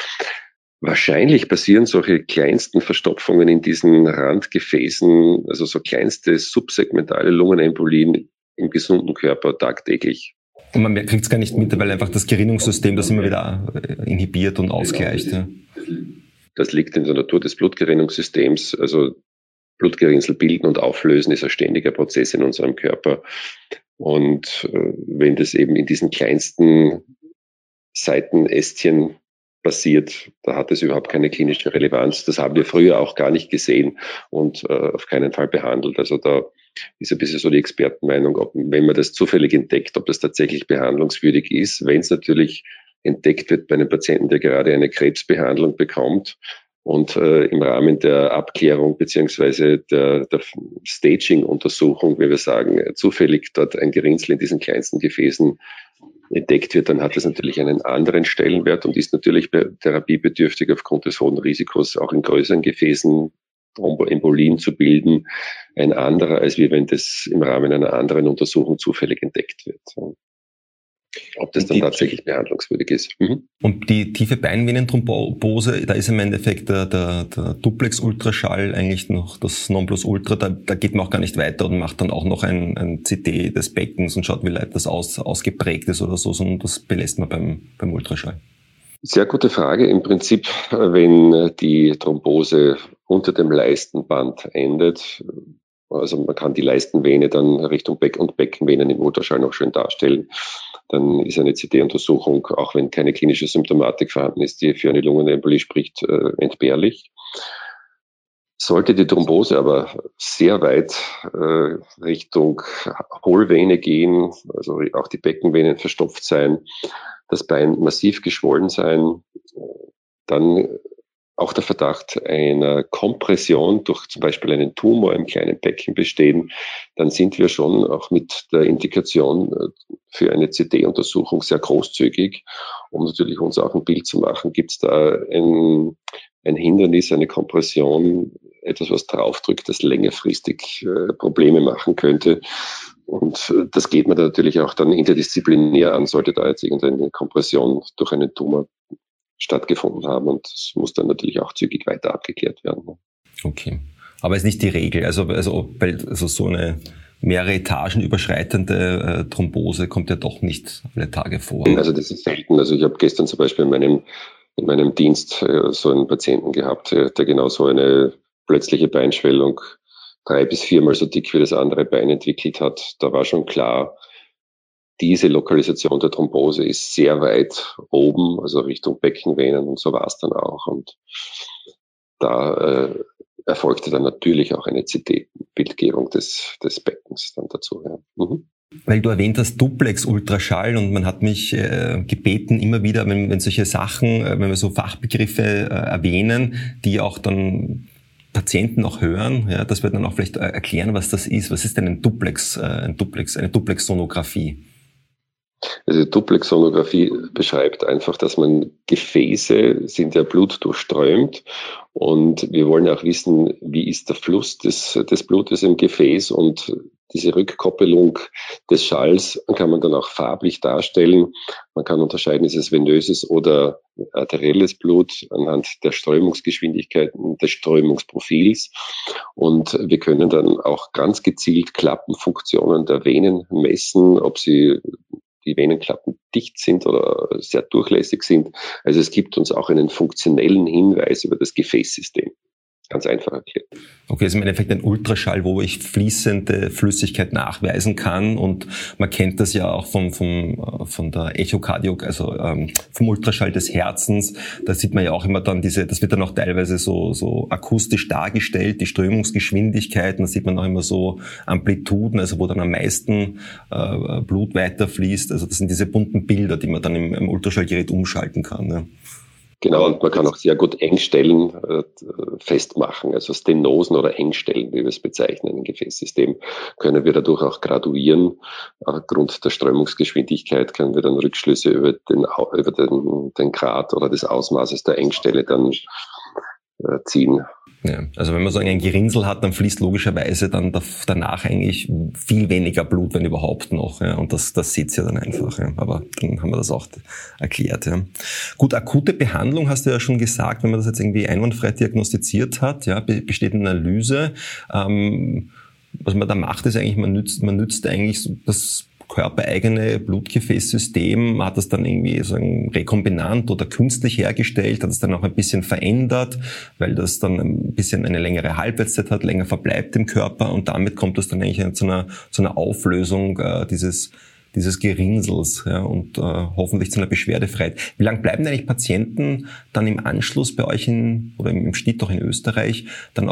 Wahrscheinlich passieren solche kleinsten Verstopfungen in diesen Randgefäßen, also so kleinste subsegmentale Lungenembolien im gesunden Körper tagtäglich. Und man kriegt es gar nicht mit, weil einfach das Gerinnungssystem das immer wieder inhibiert und ausgleicht. Genau. Das liegt in der Natur des Blutgerinnungssystems. Also Blutgerinnsel bilden und auflösen ist ein ständiger Prozess in unserem Körper. Und wenn das eben in diesen kleinsten Seitenästchen passiert, da hat es überhaupt keine klinische Relevanz. Das haben wir früher auch gar nicht gesehen und auf keinen Fall behandelt. Also da ist ein bisschen so die Expertenmeinung, ob, wenn man das zufällig entdeckt, ob das tatsächlich behandlungswürdig ist. Wenn es natürlich entdeckt wird bei einem Patienten, der gerade eine Krebsbehandlung bekommt und im Rahmen der Abklärung beziehungsweise der Staging-Untersuchung, wie wir sagen, zufällig dort ein Gerinnsel in diesen kleinsten Gefäßen entdeckt wird, dann hat es natürlich einen anderen Stellenwert und ist natürlich therapiebedürftig aufgrund des hohen Risikos, auch in größeren Gefäßen Thromboembolien zu bilden, ein anderer, als wie wenn das im Rahmen einer anderen Untersuchung zufällig entdeckt wird. Ob das dann tatsächlich behandlungswürdig ist. Mhm. Und die tiefe Beinvenenthrombose, da ist im Endeffekt der Duplex-Ultraschall eigentlich noch das Nonplusultra, da geht man auch gar nicht weiter und macht dann auch noch ein CT des Beckens und schaut, wie leid das ausgeprägt ist oder so, sondern das belässt man beim Ultraschall. Sehr gute Frage. Im Prinzip, wenn die Thrombose unter dem Leistenband endet, also man kann die Leistenvene dann Richtung Beck und Beckenvenen im Ultraschall noch schön darstellen, dann ist eine CT-Untersuchung, auch wenn keine klinische Symptomatik vorhanden ist, die für eine Lungenembolie spricht, entbehrlich. Sollte die Thrombose aber sehr weit Richtung Hohlvene gehen, also auch die Beckenvenen verstopft sein, das Bein massiv geschwollen sein, dann auch der Verdacht einer Kompression durch zum Beispiel einen Tumor im kleinen Becken bestehen, dann sind wir schon auch mit der Indikation für eine CT-Untersuchung sehr großzügig, um natürlich uns auch ein Bild zu machen, gibt es da ein Hindernis, eine Kompression, etwas, was draufdrückt, das längerfristig Probleme machen könnte. Und das geht man dann natürlich auch dann interdisziplinär an, sollte da jetzt irgendeine Kompression durch einen Tumor stattgefunden haben. Und das muss dann natürlich auch zügig weiter abgeklärt werden. Okay, aber ist nicht die Regel. Also so eine mehrere Etagen überschreitende Thrombose kommt ja doch nicht alle Tage vor. Also das ist selten. Also ich habe gestern zum Beispiel in meinem Dienst so einen Patienten gehabt, der genau so eine plötzliche Beinschwellung 3- bis 4-mal so dick wie das andere Bein entwickelt hat. Da war schon klar, diese Lokalisation der Thrombose ist sehr weit oben, also Richtung Beckenvenen, und so war es dann auch. Und da erfolgte dann natürlich auch eine CT-Bildgebung des Beckens dann dazu. Ja. Mhm. Weil du erwähnt hast, Duplex-Ultraschall, und man hat mich gebeten, immer wieder, wenn solche Sachen, wenn wir so Fachbegriffe erwähnen, die auch dann Patienten auch hören, ja, dass wir dann auch vielleicht erklären, was das ist. Was ist denn ein Duplex, eine Duplex-Sonographie? Also Duplex-Sonographie beschreibt einfach, dass man Gefäße, sind ja blutdurchströmt, und wir wollen auch wissen, wie ist der Fluss des Blutes im Gefäß, und diese Rückkoppelung des Schalls kann man dann auch farblich darstellen. Man kann unterscheiden, ist es venöses oder arterielles Blut anhand der Strömungsgeschwindigkeiten, des Strömungsprofils. Und wir können dann auch ganz gezielt Klappenfunktionen der Venen messen, ob die Venenklappen dicht sind oder sehr durchlässig sind. Also es gibt uns auch einen funktionellen Hinweis über das Gefäßsystem. Ganz einfach erklärt. Okay, das ist im Endeffekt ein Ultraschall, wo ich fließende Flüssigkeit nachweisen kann, und man kennt das ja auch von der Echokardiok, also vom Ultraschall des Herzens. Da sieht man ja auch immer dann das wird dann auch teilweise so akustisch dargestellt, die Strömungsgeschwindigkeiten, da sieht man auch immer so Amplituden, also wo dann am meisten Blut weiterfließt. Also das sind diese bunten Bilder, die man dann im Ultraschallgerät umschalten kann, ne? Genau, und man kann auch sehr gut Engstellen festmachen, also Stenosen oder Engstellen, wie wir es bezeichnen im Gefäßsystem, können wir dadurch auch graduieren. Aufgrund der Strömungsgeschwindigkeit können wir dann Rückschlüsse über den Grad oder des Ausmaßes der Engstelle dann ziehen. Ja, also wenn man so einen Gerinnsel hat, dann fließt logischerweise dann danach eigentlich viel weniger Blut, wenn überhaupt noch. Ja. Und das seht's ja dann einfach. Ja. Aber dann haben wir das auch erklärt. Ja. Gut, akute Behandlung hast du ja schon gesagt, wenn man das jetzt irgendwie einwandfrei diagnostiziert hat, ja, besteht eine Analyse. Was man da macht, ist eigentlich, man nützt eigentlich so das körpereigene Blutgefäßsystem, hat das dann irgendwie so ein rekombinant oder künstlich hergestellt, hat es dann auch ein bisschen verändert, weil das dann ein bisschen eine längere Halbwertszeit hat, länger verbleibt im Körper, und damit kommt das dann eigentlich zu einer Auflösung dieses Gerinnsels, ja, und hoffentlich zu einer Beschwerdefreiheit. Wie lange bleiben denn eigentlich Patienten dann im Anschluss bei euch im Schnitt auch in Österreich dann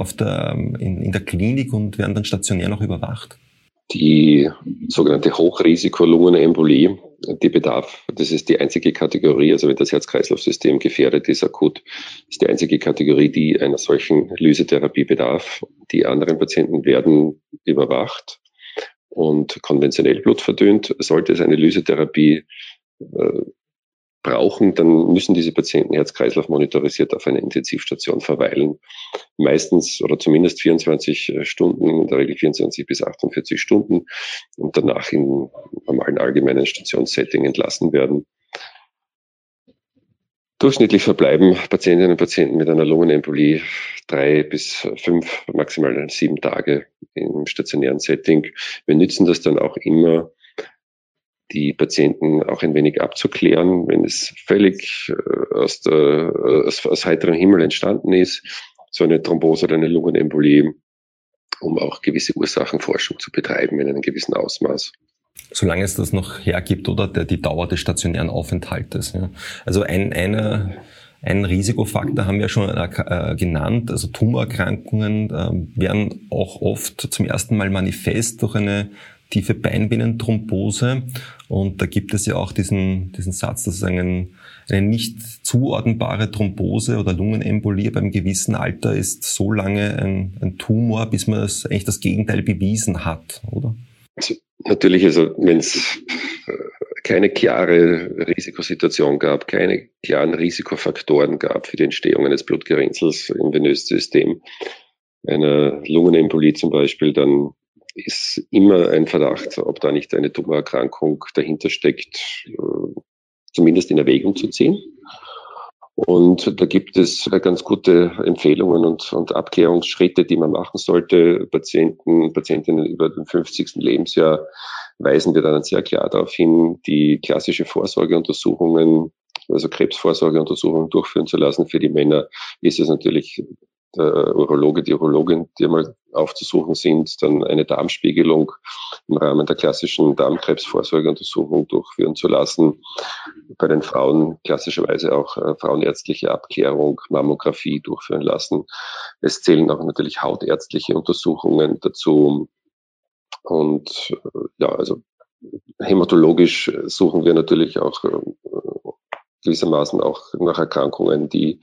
in der Klinik und werden dann stationär noch überwacht? Die sogenannte Hochrisiko-Lungenembolie, das ist die einzige Kategorie, also wenn das Herz-Kreislauf-System gefährdet ist, akut, ist die einzige Kategorie, die einer solchen Lysetherapie bedarf. Die anderen Patienten werden überwacht und konventionell blutverdünnt. Sollte es eine Lysetherapie brauchen, dann müssen diese Patienten Herz-Kreislauf monitorisiert auf einer Intensivstation verweilen. Meistens oder zumindest 24 Stunden, in der Regel 24 bis 48 Stunden, und danach im normalen allgemeinen Stationssetting entlassen werden. Durchschnittlich verbleiben Patientinnen und Patienten mit einer Lungenembolie 3 bis 5, maximal 7 Tage im stationären Setting. Wir nützen das dann auch immer, die Patienten auch ein wenig abzuklären, wenn es völlig aus heiterem Himmel entstanden ist, so eine Thrombose oder eine Lungenembolie, um auch gewisse Ursachenforschung zu betreiben in einem gewissen Ausmaß. Solange es das noch hergibt, oder? Die Dauer des stationären Aufenthaltes. Ja. Also einen Risikofaktor haben wir schon genannt, also Tumorerkrankungen werden auch oft zum ersten Mal manifest durch eine tiefe Beinvenenthrombose, und da gibt es ja auch diesen Satz, dass es eine nicht zuordnbare Thrombose oder Lungenembolie beim gewissen Alter ist, so lange ein Tumor, bis man eigentlich das Gegenteil bewiesen hat, oder? Natürlich, also wenn es keine klare Risikosituation gab, keine klaren Risikofaktoren gab für die Entstehung eines Blutgerinnsels im venösen System, einer Lungenembolie zum Beispiel, dann ist immer ein Verdacht, ob da nicht eine Tumorerkrankung dahinter steckt, zumindest in Erwägung zu ziehen. Und da gibt es ganz gute Empfehlungen und Abklärungsschritte, die man machen sollte. Patienten, Patientinnen über dem 50. Lebensjahr weisen wir dann sehr klar darauf hin, die klassische Vorsorgeuntersuchungen, also Krebsvorsorgeuntersuchungen durchführen zu lassen. Für die Männer ist es natürlich der Urologe, die Urologin, die mal aufzusuchen sind, dann eine Darmspiegelung im Rahmen der klassischen Darmkrebsvorsorgeuntersuchung durchführen zu lassen. Bei den Frauen klassischerweise auch frauenärztliche Abklärung, Mammographie durchführen lassen. Es zählen auch natürlich hautärztliche Untersuchungen dazu. Und ja, also hämatologisch suchen wir natürlich auch gewissermaßen auch nach Erkrankungen, die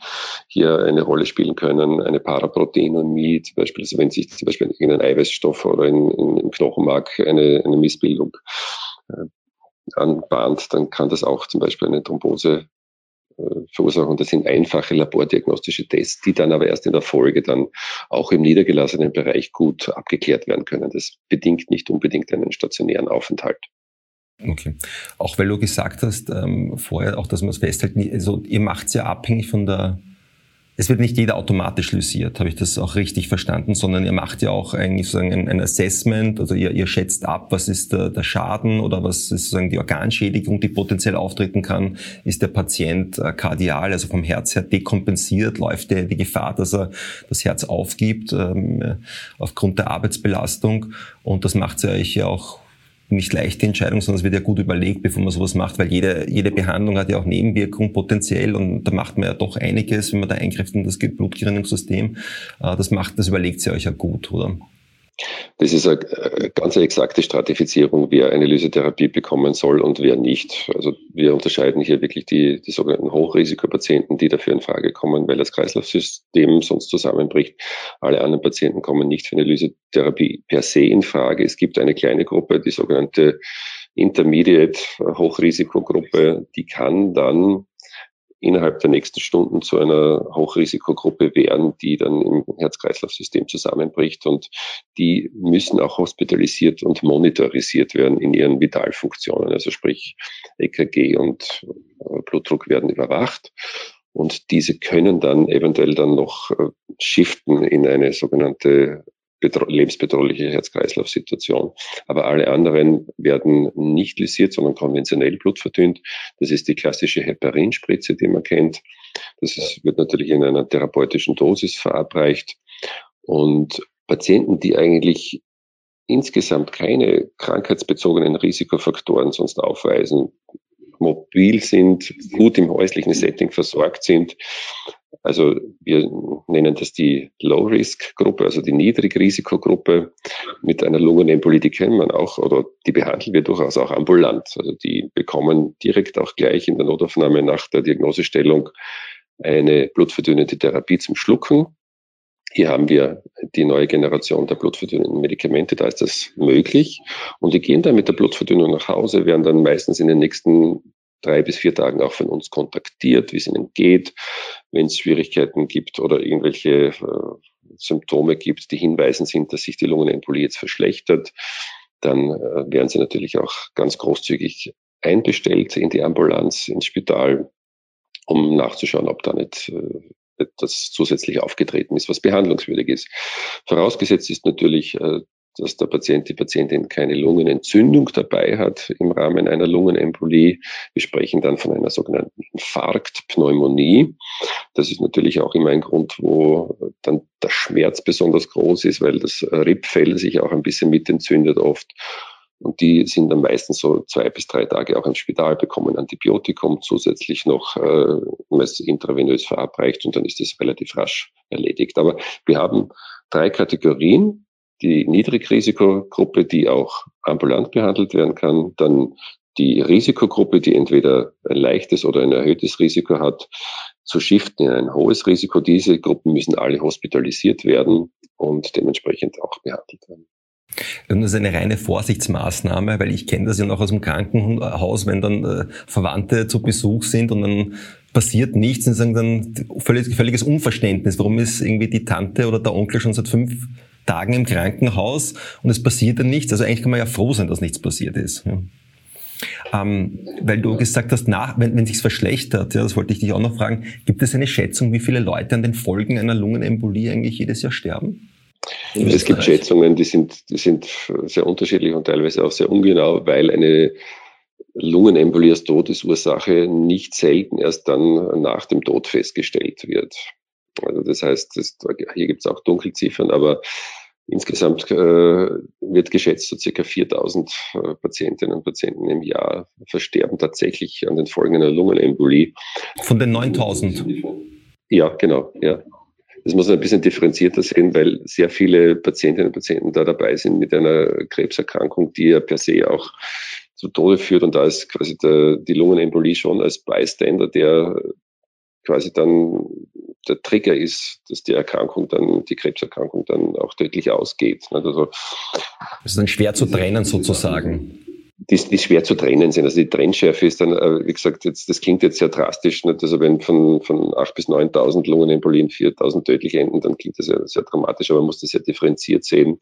hier eine Rolle spielen können, eine Paraproteinämie, zum Beispiel, also wenn sich zum Beispiel irgendein Eiweißstoff oder im Knochenmark eine Missbildung anbahnt, dann kann das auch zum Beispiel eine Thrombose verursachen. Das sind einfache labordiagnostische Tests, die dann aber erst in der Folge dann auch im niedergelassenen Bereich gut abgeklärt werden können. Das bedingt nicht unbedingt einen stationären Aufenthalt. Okay. Auch weil du gesagt hast, vorher, auch dass man es festhält, also ihr macht es ja abhängig von der, es wird nicht jeder automatisch lysiert, habe ich das auch richtig verstanden, sondern ihr macht ja auch eigentlich sozusagen ein Assessment, also ihr schätzt ab, was ist der Schaden oder was ist sozusagen die Organschädigung, die potenziell auftreten kann, ist der Patient kardial, also vom Herz her dekompensiert, läuft die Gefahr, dass er das Herz aufgibt aufgrund der Arbeitsbelastung, und das macht es ja eigentlich auch nicht leichte Entscheidung, sondern es wird ja gut überlegt, bevor man sowas macht, weil jede Behandlung hat ja auch Nebenwirkungen potenziell, und da macht man ja doch einiges, wenn man da eingreift in das Blutgerinnungssystem. Das überlegt sie euch ja gut, oder? Das ist eine ganz exakte Stratifizierung, wer eine Lysetherapie bekommen soll und wer nicht. Also wir unterscheiden hier wirklich die sogenannten Hochrisikopatienten, die dafür in Frage kommen, weil das Kreislaufsystem sonst zusammenbricht. Alle anderen Patienten kommen nicht für eine Lysetherapie per se in Frage. Es gibt eine kleine Gruppe, die sogenannte Intermediate-Hochrisikogruppe, die kann dann innerhalb der nächsten Stunden zu einer Hochrisikogruppe werden, die dann im Herz-Kreislauf-System zusammenbricht, und die müssen auch hospitalisiert und monitorisiert werden in ihren Vitalfunktionen, also sprich EKG und Blutdruck werden überwacht, und diese können dann eventuell dann noch shiften in eine sogenannte lebensbedrohliche Herz-Kreislauf-Situation. Aber alle anderen werden nicht lysiert, sondern konventionell blutverdünnt. Das ist die klassische Heparinspritze, die man kennt. Wird natürlich in einer therapeutischen Dosis verabreicht. Und Patienten, die eigentlich insgesamt keine krankheitsbezogenen Risikofaktoren sonst aufweisen, mobil sind, gut im häuslichen Setting versorgt sind. Also wir nennen das die Low-Risk-Gruppe, also die Niedrigrisikogruppe. Mit einer Lungenembolie, die kennen man auch, oder die behandeln wir durchaus auch ambulant. Also die bekommen direkt auch gleich in der Notaufnahme nach der Diagnosestellung eine blutverdünnende Therapie zum Schlucken. Hier haben wir die neue Generation der blutverdünnenden Medikamente, da ist das möglich. Und die gehen dann mit der Blutverdünnung nach Hause, werden dann meistens in den nächsten 3 bis 4 Tagen auch von uns kontaktiert, wie es ihnen geht, wenn es Schwierigkeiten gibt oder irgendwelche Symptome gibt, die hinweisen sind, dass sich die Lungenembolie jetzt verschlechtert. Dann werden sie natürlich auch ganz großzügig einbestellt in die Ambulanz, ins Spital, um nachzuschauen, ob da nicht etwas zusätzlich aufgetreten ist, was behandlungswürdig ist. Vorausgesetzt ist natürlich, dass der Patient, die Patientin keine Lungenentzündung dabei hat im Rahmen einer Lungenembolie. Wir sprechen dann von einer sogenannten Infarktpneumonie. Das ist natürlich auch immer ein Grund, wo dann der Schmerz besonders groß ist, weil das Rippfell sich auch ein bisschen mitentzündet oft. Und die sind dann meistens so 2 bis 3 Tage auch im Spital, bekommen Antibiotikum zusätzlich noch intravenös verabreicht, und dann ist das relativ rasch erledigt. Aber wir haben 3 Kategorien. Die Niedrigrisikogruppe, die auch ambulant behandelt werden kann, dann die Risikogruppe, die entweder ein leichtes oder ein erhöhtes Risiko hat, zu shiften in ein hohes Risiko. Diese Gruppen müssen alle hospitalisiert werden und dementsprechend auch behandelt werden. Und das ist eine reine Vorsichtsmaßnahme, weil ich kenne das ja noch aus dem Krankenhaus, wenn dann Verwandte zu Besuch sind und dann passiert nichts und sagen dann völliges Unverständnis. Warum ist irgendwie die Tante oder der Onkel schon seit 5 Tagen im Krankenhaus und es passiert dann nichts? Also eigentlich kann man ja froh sein, dass nichts passiert ist. Ja. Weil du gesagt hast, wenn sich's verschlechtert, ja, das wollte ich dich auch noch fragen, gibt es eine Schätzung, wie viele Leute an den Folgen einer Lungenembolie eigentlich jedes Jahr sterben? Es gibt Schätzungen, die sind sehr unterschiedlich und teilweise auch sehr ungenau, weil eine Lungenembolie als Todesursache nicht selten erst dann nach dem Tod festgestellt wird. Also das heißt, hier gibt es auch Dunkelziffern, aber insgesamt wird geschätzt, so ca. 4000 Patientinnen und Patienten im Jahr versterben tatsächlich an den Folgen einer Lungenembolie. Von den 9000? Ja, genau. Ja. Das muss man ein bisschen differenzierter sehen, weil sehr viele Patientinnen und Patienten da dabei sind mit einer Krebserkrankung, die ja per se auch zu Tode führt. Und da ist quasi die Lungenembolie schon als Bystander, der quasi dann der Trigger ist, dass die Krebserkrankung dann auch tödlich ausgeht. Also, das ist dann schwer zu trennen sozusagen. Die schwer zu trennen sind. Also die Trennschärfe ist dann, wie gesagt, jetzt, das klingt jetzt sehr drastisch, nicht? Also wenn von 8.000 bis 9.000 Lungenembolien 4.000 tödlich enden, dann klingt das sehr, sehr dramatisch, aber man muss das sehr differenziert sehen.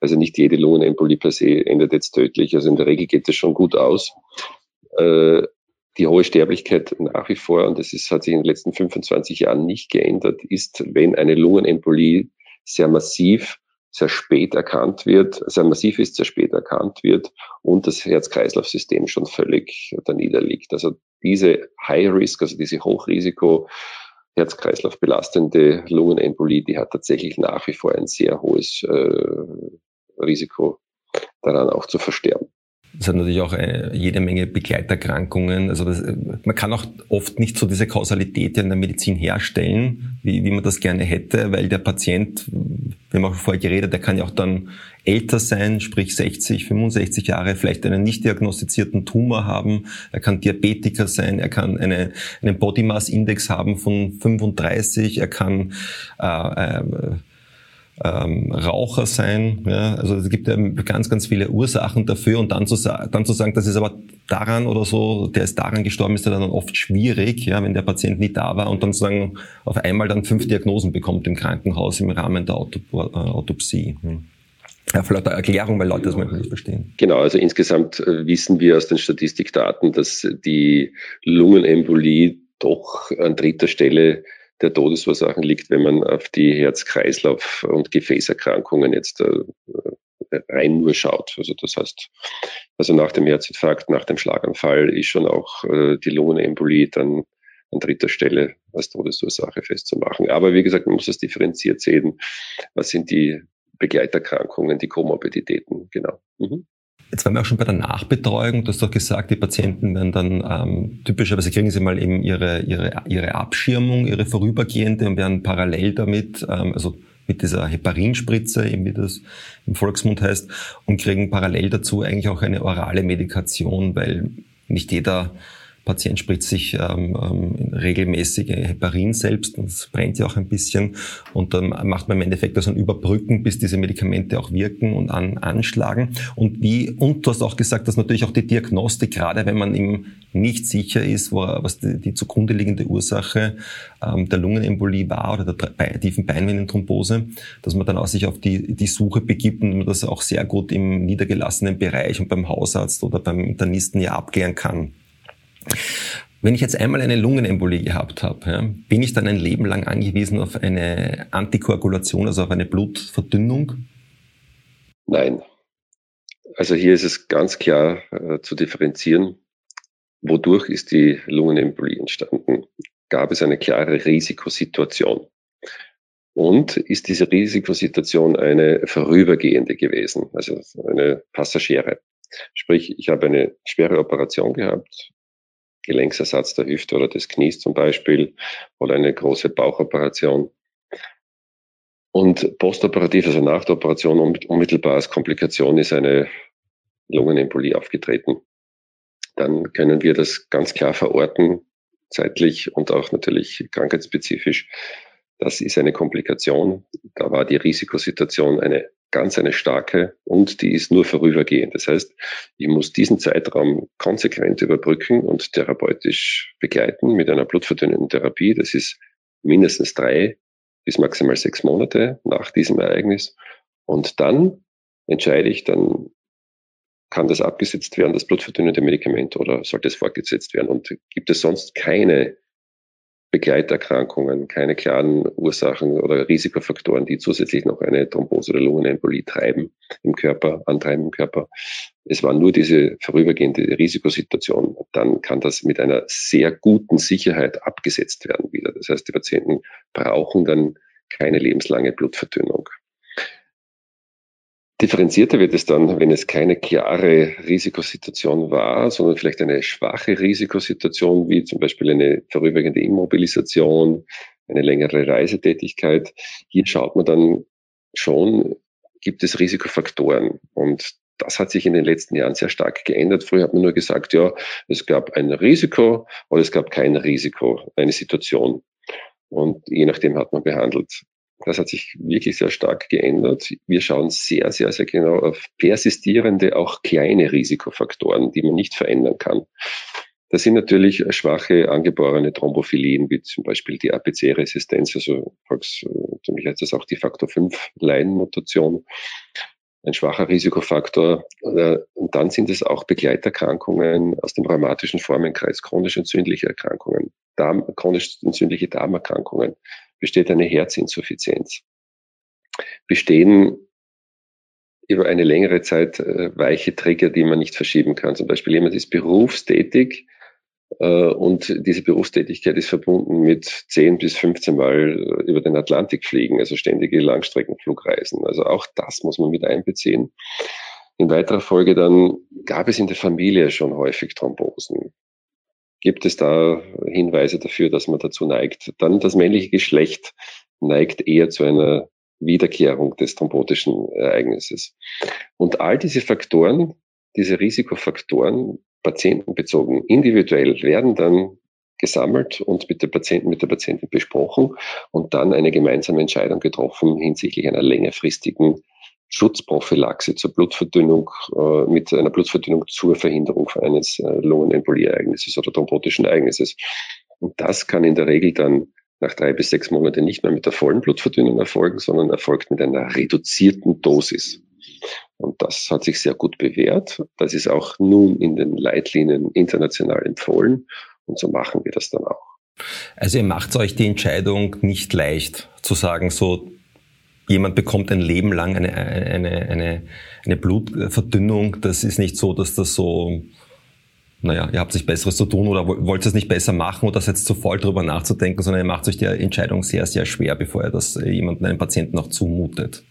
Also nicht jede Lungenembolie per se endet jetzt tödlich. Also in der Regel geht das schon gut aus. Die hohe Sterblichkeit nach wie vor, und das hat sich in den letzten 25 Jahren nicht geändert, ist, wenn eine Lungenembolie sehr spät erkannt wird und das Herz-Kreislauf-System schon völlig daniederliegt. Also diese High-Risk, also diese Hochrisiko, Herz-Kreislauf-belastende Lungenembolie, die hat tatsächlich nach wie vor ein sehr hohes Risiko, daran auch zu versterben. Es hat natürlich auch jede Menge Begleiterkrankungen. Also man kann auch oft nicht so diese Kausalität in der Medizin herstellen, wie man das gerne hätte, weil der Patient, wir haben auch vorher geredet, der kann ja auch dann älter sein, sprich 60, 65 Jahre, vielleicht einen nicht diagnostizierten Tumor haben, er kann Diabetiker sein, er kann einen Body Mass Index haben von 35, er kann Raucher sein, ja, also es gibt ja ganz, ganz viele Ursachen dafür und dann zu sagen, das ist aber daran oder so, der ist daran gestorben, ist ja dann oft schwierig, ja, wenn der Patient nicht da war und dann sozusagen auf einmal dann 5 Diagnosen bekommt im Krankenhaus im Rahmen der Autopsie. Ja, vielleicht eine Erklärung, weil Leute das manchmal nicht verstehen. Genau, also insgesamt wissen wir aus den Statistikdaten, dass die Lungenembolie doch an dritter Stelle der Todesursachen liegt, wenn man auf die Herz-Kreislauf- und Gefäßerkrankungen jetzt rein nur schaut. Also das heißt, also nach dem Herzinfarkt, nach dem Schlaganfall ist schon auch die Lungenembolie dann an dritter Stelle als Todesursache festzumachen. Aber wie gesagt, man muss das differenziert sehen. Was sind die Begleiterkrankungen, die Komorbiditäten? Genau. Mhm. Jetzt waren wir auch schon bei der Nachbetreuung. Du hast doch gesagt, die Patienten werden dann typischerweise kriegen sie mal eben ihre Abschirmung, ihre vorübergehende und werden parallel damit, also mit dieser Heparinspritze, eben wie das im Volksmund heißt, und kriegen parallel dazu eigentlich auch eine orale Medikation, weil nicht jeder Patient spritzt sich regelmäßig Heparin selbst, und es brennt ja auch ein bisschen. Und dann macht man im Endeffekt das also ein Überbrücken, bis diese Medikamente auch wirken und anschlagen. Und du hast auch gesagt, dass natürlich auch die Diagnostik, gerade wenn man eben nicht sicher ist, was die zugrunde liegende Ursache der Lungenembolie war oder der tiefen Beinvenenthrombose, dass man dann auch sich auf die Suche begibt und man das auch sehr gut im niedergelassenen Bereich und beim Hausarzt oder beim Internisten ja abklären kann. Wenn ich jetzt einmal eine Lungenembolie gehabt habe, ja, bin ich dann ein Leben lang angewiesen auf eine Antikoagulation, also auf eine Blutverdünnung? Nein. Also hier ist es ganz klar zu differenzieren, wodurch ist die Lungenembolie entstanden? Gab es eine klare Risikosituation? Und ist diese Risikosituation eine vorübergehende gewesen, also eine passagiere? Sprich, ich habe eine schwere Operation gehabt, Gelenksersatz der Hüfte oder des Knies zum Beispiel oder eine große Bauchoperation. Und postoperativ, also nach der Operation, unmittelbar als Komplikation ist eine Lungenembolie aufgetreten. Dann können wir das ganz klar verorten, zeitlich und auch natürlich krankheitsspezifisch. Das ist eine Komplikation. Da war die Risikosituation eine ganz eine starke und die ist nur vorübergehend. Das heißt, ich muss diesen Zeitraum konsequent überbrücken und therapeutisch begleiten mit einer blutverdünnenden Therapie. Das ist mindestens 3 bis maximal 6 Monate nach diesem Ereignis. Und dann entscheide ich, dann kann das abgesetzt werden, das blutverdünnende Medikament, oder sollte es fortgesetzt werden. Und gibt es sonst keine Begleiterkrankungen, keine klaren Ursachen oder Risikofaktoren, die zusätzlich noch eine Thrombose oder Lungenembolie antreiben im Körper. Es war nur diese vorübergehende Risikosituation. Dann kann das mit einer sehr guten Sicherheit abgesetzt werden wieder. Das heißt, die Patienten brauchen dann keine lebenslange Blutverdünnung. Differenzierter wird es dann, wenn es keine klare Risikosituation war, sondern vielleicht eine schwache Risikosituation, wie zum Beispiel eine vorübergehende Immobilisation, eine längere Reisetätigkeit. Hier schaut man dann schon, gibt es Risikofaktoren. Und das hat sich in den letzten Jahren sehr stark geändert. Früher hat man nur gesagt, ja, es gab ein Risiko oder es gab kein Risiko, eine Situation. Und je nachdem hat man behandelt. Das hat sich wirklich sehr stark geändert. Wir schauen sehr, sehr, sehr genau auf persistierende, auch kleine Risikofaktoren, die man nicht verändern kann. Das sind natürlich schwache, angeborene Thrombophilien, wie zum Beispiel die APC-Resistenz, also für mich heißt das auch die Faktor 5-Lein-Mutation, ein schwacher Risikofaktor. Und dann sind es auch Begleiterkrankungen aus dem rheumatischen Formenkreis, chronisch entzündliche Erkrankungen, chronisch entzündliche Darmerkrankungen. Besteht eine Herzinsuffizienz? Bestehen über eine längere Zeit weiche Trigger, die man nicht verschieben kann? Zum Beispiel jemand ist berufstätig und diese Berufstätigkeit ist verbunden mit 10 bis 15 Mal über den Atlantik fliegen, also ständige Langstreckenflugreisen. Also auch das muss man mit einbeziehen. In weiterer Folge dann gab es in der Familie schon häufig Thrombosen. Gibt es da Hinweise dafür, dass man dazu neigt? Dann das männliche Geschlecht neigt eher zu einer Wiederkehrung des thrombotischen Ereignisses. Und all diese Faktoren, diese Risikofaktoren, patientenbezogen, individuell, werden dann gesammelt und mit der Patientin besprochen und dann eine gemeinsame Entscheidung getroffen hinsichtlich einer längerfristigen Schutzprophylaxe zur Blutverdünnung, mit einer Blutverdünnung zur Verhinderung eines Lungenembolieereignisses oder thrombotischen Ereignisses. Und das kann in der Regel dann nach 3 bis 6 Monaten nicht mehr mit der vollen Blutverdünnung erfolgen, sondern erfolgt mit einer reduzierten Dosis. Und das hat sich sehr gut bewährt. Das ist auch nun in den Leitlinien international empfohlen. Und so machen wir das dann auch. Also ihr macht euch die Entscheidung nicht leicht, zu sagen, so, jemand bekommt ein Leben lang eine Blutverdünnung. Das ist nicht so, dass das so, naja, ihr habt nicht Besseres zu tun oder wollt es nicht besser machen oder seid zu voll drüber nachzudenken, sondern ihr macht euch die Entscheidung sehr, sehr schwer, bevor ihr das jemandem, einem Patienten auch zumutet.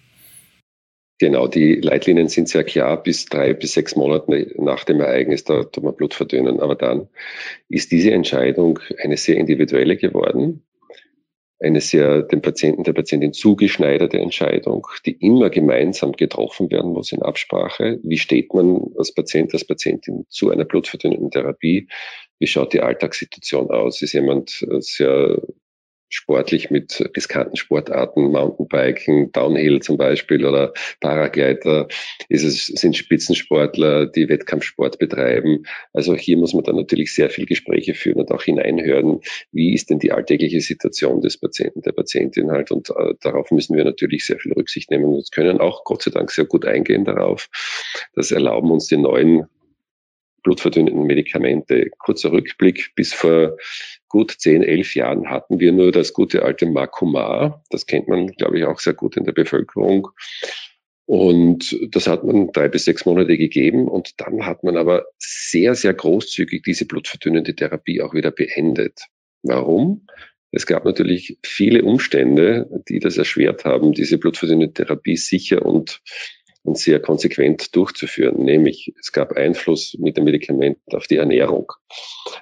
Genau, die Leitlinien sind sehr klar, bis 3 bis 6 Monate nach dem Ereignis, da tut man Blut verdünnen. Aber dann ist diese Entscheidung eine sehr individuelle geworden. Eine sehr dem Patienten, der Patientin zugeschneiderte Entscheidung, die immer gemeinsam getroffen werden muss in Absprache. Wie steht man als Patient, als Patientin zu einer blutverdünnenden Therapie? Wie schaut die Alltagssituation aus? Ist jemand sehr sportlich mit riskanten Sportarten, Mountainbiken, Downhill zum Beispiel oder Paragleiter? Sind Spitzensportler, die Wettkampfsport betreiben? Also hier muss man dann natürlich sehr viel Gespräche führen und auch hineinhören, wie ist denn die alltägliche Situation des Patienten, der Patientin halt, und darauf müssen wir natürlich sehr viel Rücksicht nehmen und können auch Gott sei Dank sehr gut eingehen darauf. Das erlauben uns die neuen blutverdünnenden Medikamente. Kurzer Rückblick: bis vor gut 10, 11 Jahren hatten wir nur das gute alte Makuma. Das kennt man, glaube ich, auch sehr gut in der Bevölkerung. Und das hat man 3 bis 6 Monate gegeben. Und dann hat man aber sehr, sehr großzügig diese blutverdünnende Therapie auch wieder beendet. Warum? Es gab natürlich viele Umstände, die das erschwert haben, diese blutverdünnende Therapie sicher und sehr konsequent durchzuführen. Nämlich, es gab Einfluss mit dem Medikament auf die Ernährung.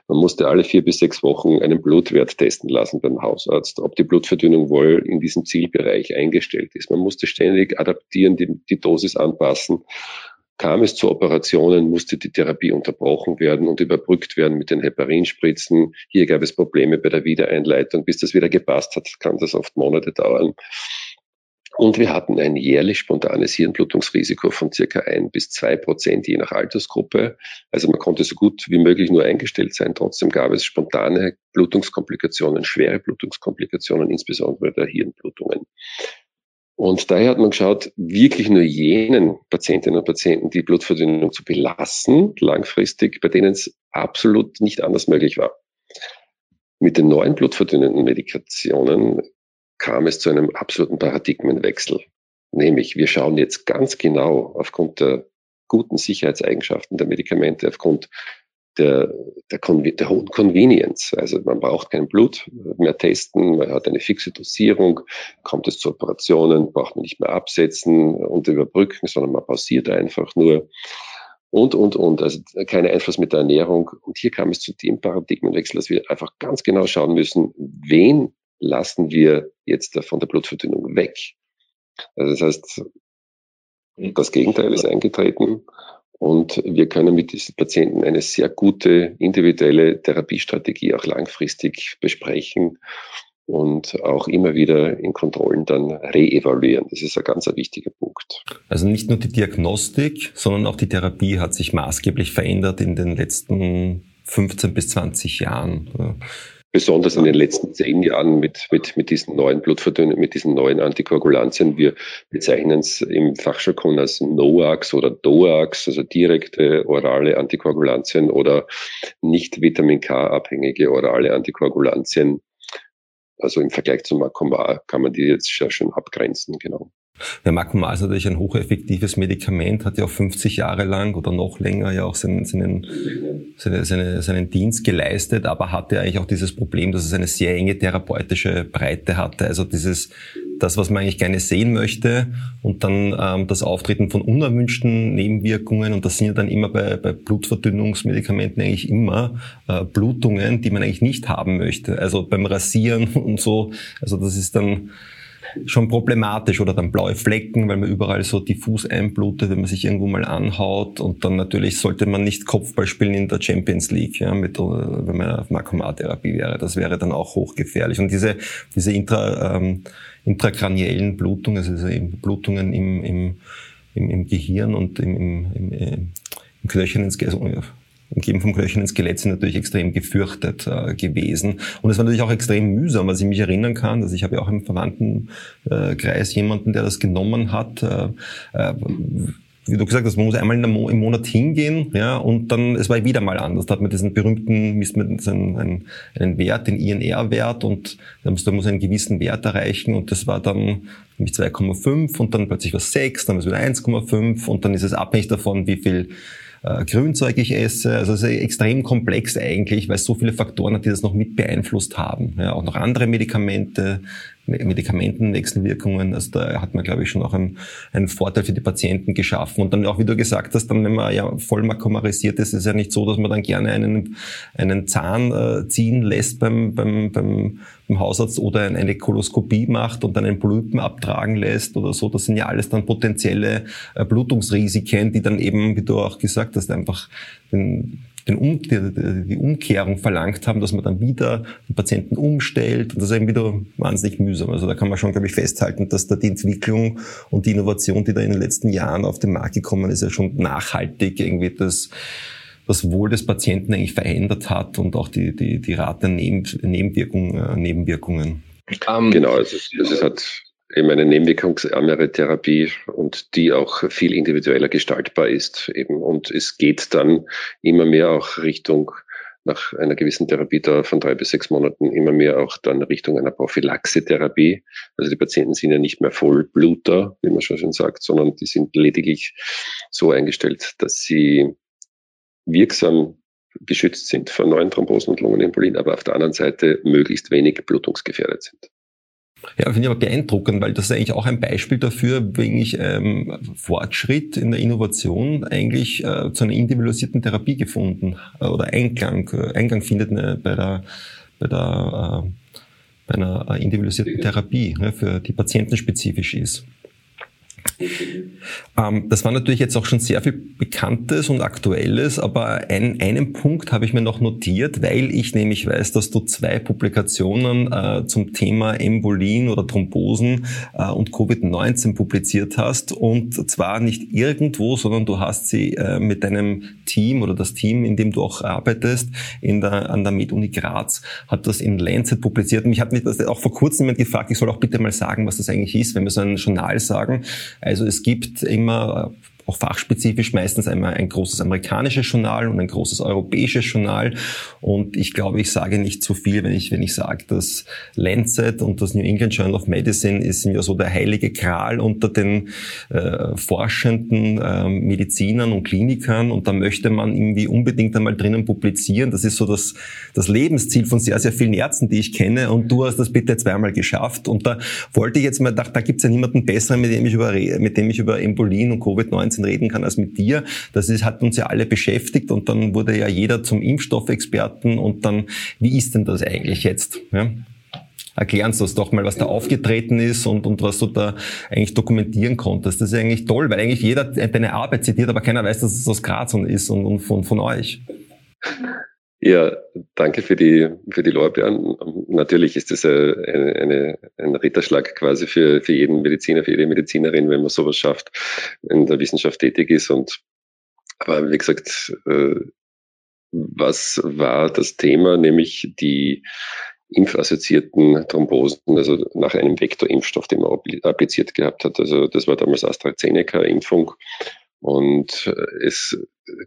Man musste alle 4 bis 6 Wochen einen Blutwert testen lassen beim Hausarzt, ob die Blutverdünnung wohl in diesem Zielbereich eingestellt ist. Man musste ständig adaptieren, die Dosis anpassen. Kam es zu Operationen, musste die Therapie unterbrochen werden und überbrückt werden mit den Heparinspritzen. Hier gab es Probleme bei der Wiedereinleitung. Bis das wieder gepasst hat, kann das oft Monate dauern. Und wir hatten ein jährlich spontanes Hirnblutungsrisiko von ca. 1 bis 2%, je nach Altersgruppe. Also man konnte so gut wie möglich nur eingestellt sein. Trotzdem gab es spontane Blutungskomplikationen, schwere Blutungskomplikationen, insbesondere der Hirnblutungen. Und daher hat man geschaut, wirklich nur jenen Patientinnen und Patienten die Blutverdünnung zu belassen, langfristig, bei denen es absolut nicht anders möglich war. Mit den neuen blutverdünnenden Medikationen kam es zu einem absoluten Paradigmenwechsel. Nämlich, wir schauen jetzt ganz genau aufgrund der guten Sicherheitseigenschaften der Medikamente, aufgrund der hohen Convenience. Also man braucht kein Blut mehr testen, man hat eine fixe Dosierung, kommt es zu Operationen, braucht man nicht mehr absetzen und überbrücken, sondern man pausiert einfach nur. Und, also kein Einfluss mit der Ernährung. Und hier kam es zu dem Paradigmenwechsel, dass wir einfach ganz genau schauen müssen, wen lassen wir jetzt von der Blutverdünnung weg. Also das heißt, das Gegenteil ist eingetreten und wir können mit diesen Patienten eine sehr gute individuelle Therapiestrategie auch langfristig besprechen und auch immer wieder in Kontrollen dann reevaluieren. Das ist ein ganz wichtiger Punkt. Also nicht nur die Diagnostik, sondern auch die Therapie hat sich maßgeblich verändert in den letzten 15 bis 20 Jahren. Besonders in den letzten 10 Jahren mit diesen neuen Blutverdünnern, mit diesen neuen Antikoagulantien. Wir bezeichnen es im Fachjargon als NOACs oder DOACs, also direkte orale Antikoagulantien oder nicht Vitamin K-abhängige orale Antikoagulantien. Also im Vergleich zum Makomar kann man die jetzt ja schon abgrenzen, genau. Der Makomar ist natürlich ein hocheffektives Medikament, hat ja auch 50 Jahre lang oder noch länger ja auch seinen Dienst geleistet, aber hatte eigentlich auch dieses Problem, dass es eine sehr enge therapeutische Breite hatte. Also das, was man eigentlich gerne sehen möchte und dann das Auftreten von unerwünschten Nebenwirkungen und das sind ja dann immer bei Blutverdünnungsmedikamenten eigentlich immer Blutungen, die man eigentlich nicht haben möchte. Also beim Rasieren und so, also das ist dann schon problematisch oder dann blaue Flecken, weil man überall so diffus einblutet, wenn man sich irgendwo mal anhaut und dann natürlich sollte man nicht Kopfball spielen in der Champions League, ja, wenn man auf Makomar-Therapie wäre, das wäre dann auch hochgefährlich und diese intrakraniellen Blutungen, also diese Blutungen im Gehirn und im knöchernen Skelett, umgeben vom knöchernen Skelett, sind natürlich extrem gefürchtet gewesen. Und es war natürlich auch extrem mühsam, was ich mich erinnern kann, dass ich habe ja auch im Verwandtenkreis jemanden, der das genommen hat, wie du gesagt hast, man muss einmal im Monat hingehen, ja, und dann, es war wieder mal anders. Da hat man diesen berühmten, misst man einen Wert, den INR-Wert und dann muss einen gewissen Wert erreichen und das war dann nämlich 2,5 und dann plötzlich war es 6, dann war es wieder 1,5 und dann ist es abhängig davon, wie viel Grünzeug ich esse. Also es ist extrem komplex eigentlich, weil es so viele Faktoren hat, die das noch mit beeinflusst haben. Ja, auch noch andere Medikamente, Medikamentenwechselwirkungen. Also da hat man, glaube ich, schon auch einen Vorteil für die Patienten geschaffen. Und dann auch, wie du gesagt hast, dann, wenn man ja voll makomarisiert ist, ist es ja nicht so, dass man dann gerne einen Zahn ziehen lässt beim Hausarzt oder eine Koloskopie macht und dann einen Polypen abtragen lässt oder so. Das sind ja alles dann potenzielle Blutungsrisiken, die dann eben, wie du auch gesagt hast, einfach die Umkehrung verlangt haben, dass man dann wieder den Patienten umstellt. Und das ist eben wieder wahnsinnig mühsam. Also da kann man schon, glaube ich, festhalten, dass da die Entwicklung und die Innovation, die da in den letzten Jahren auf den Markt gekommen ist, ja schon nachhaltig irgendwie das Wohl des Patienten eigentlich verändert hat und auch die Rate an Nebenwirkungen. Genau, also es hat eben eine nebenwirkungsärmere Therapie und die auch viel individueller gestaltbar ist eben. Und es geht dann immer mehr auch Richtung, nach einer gewissen Therapiedauer von 3 bis 6 Monaten, immer mehr auch dann Richtung einer Prophylaxe-Therapie. Also die Patienten sind ja nicht mehr Vollbluter, wie man schon sagt, sondern die sind lediglich so eingestellt, dass sie wirksam geschützt sind vor neuen Thrombosen und Lungenembolien, aber auf der anderen Seite möglichst wenig blutungsgefährdet sind. Ja, finde ich aber beeindruckend, weil das ist eigentlich auch ein Beispiel dafür, wie eigentlich Fortschritt in der Innovation eigentlich zu einer individualisierten Therapie gefunden oder Eingang findet bei einer individualisierten Therapie, ne, für die patientenspezifisch ist. Das war natürlich jetzt auch schon sehr viel Bekanntes und Aktuelles, aber einen Punkt habe ich mir noch notiert, weil ich nämlich weiß, dass du 2 Publikationen zum Thema Embolien oder Thrombosen und Covid-19 publiziert hast, und zwar nicht irgendwo, sondern du hast sie mit deinem Team oder das Team, in dem du auch arbeitest, an der MedUni Graz, hat das in Lancet publiziert. Und ich habe mich das auch vor kurzem jemand gefragt, ich soll auch bitte mal sagen, was das eigentlich ist, wenn wir so ein Journal sagen. Also es gibt immer auch fachspezifisch meistens einmal ein großes amerikanisches Journal und ein großes europäisches Journal. Und ich glaube, ich sage nicht zu viel, wenn ich sage, das Lancet und das New England Journal of Medicine ist ja so der heilige Gral unter den forschenden Medizinern und Klinikern. Und da möchte man irgendwie unbedingt einmal drinnen publizieren. Das ist so das Lebensziel von sehr, sehr vielen Ärzten, die ich kenne. Und du hast das bitte 2-mal geschafft. Und da wollte ich jetzt mal, da gibt es ja niemanden besseren, mit dem ich über Embolien und Covid-19 reden kann als mit dir. Hat uns ja alle beschäftigt, und dann wurde ja jeder zum Impfstoffexperten, und dann, wie ist denn das eigentlich jetzt? Ja? Erklär uns das doch mal, was da aufgetreten ist und was du da eigentlich dokumentieren konntest. Das ist eigentlich toll, weil eigentlich jeder deine Arbeit zitiert, aber keiner weiß, dass es aus Graz ist und von euch. Ja, danke für die Lorbeeren. Natürlich ist das ein Ritterschlag quasi für jeden Mediziner, für jede Medizinerin, wenn man sowas schafft, in der Wissenschaft tätig ist. Aber wie gesagt, was war das Thema? Nämlich die impfassoziierten Thrombosen, also nach einem Vektorimpfstoff, den man appliziert gehabt hat. Also das war damals AstraZeneca-Impfung. Und es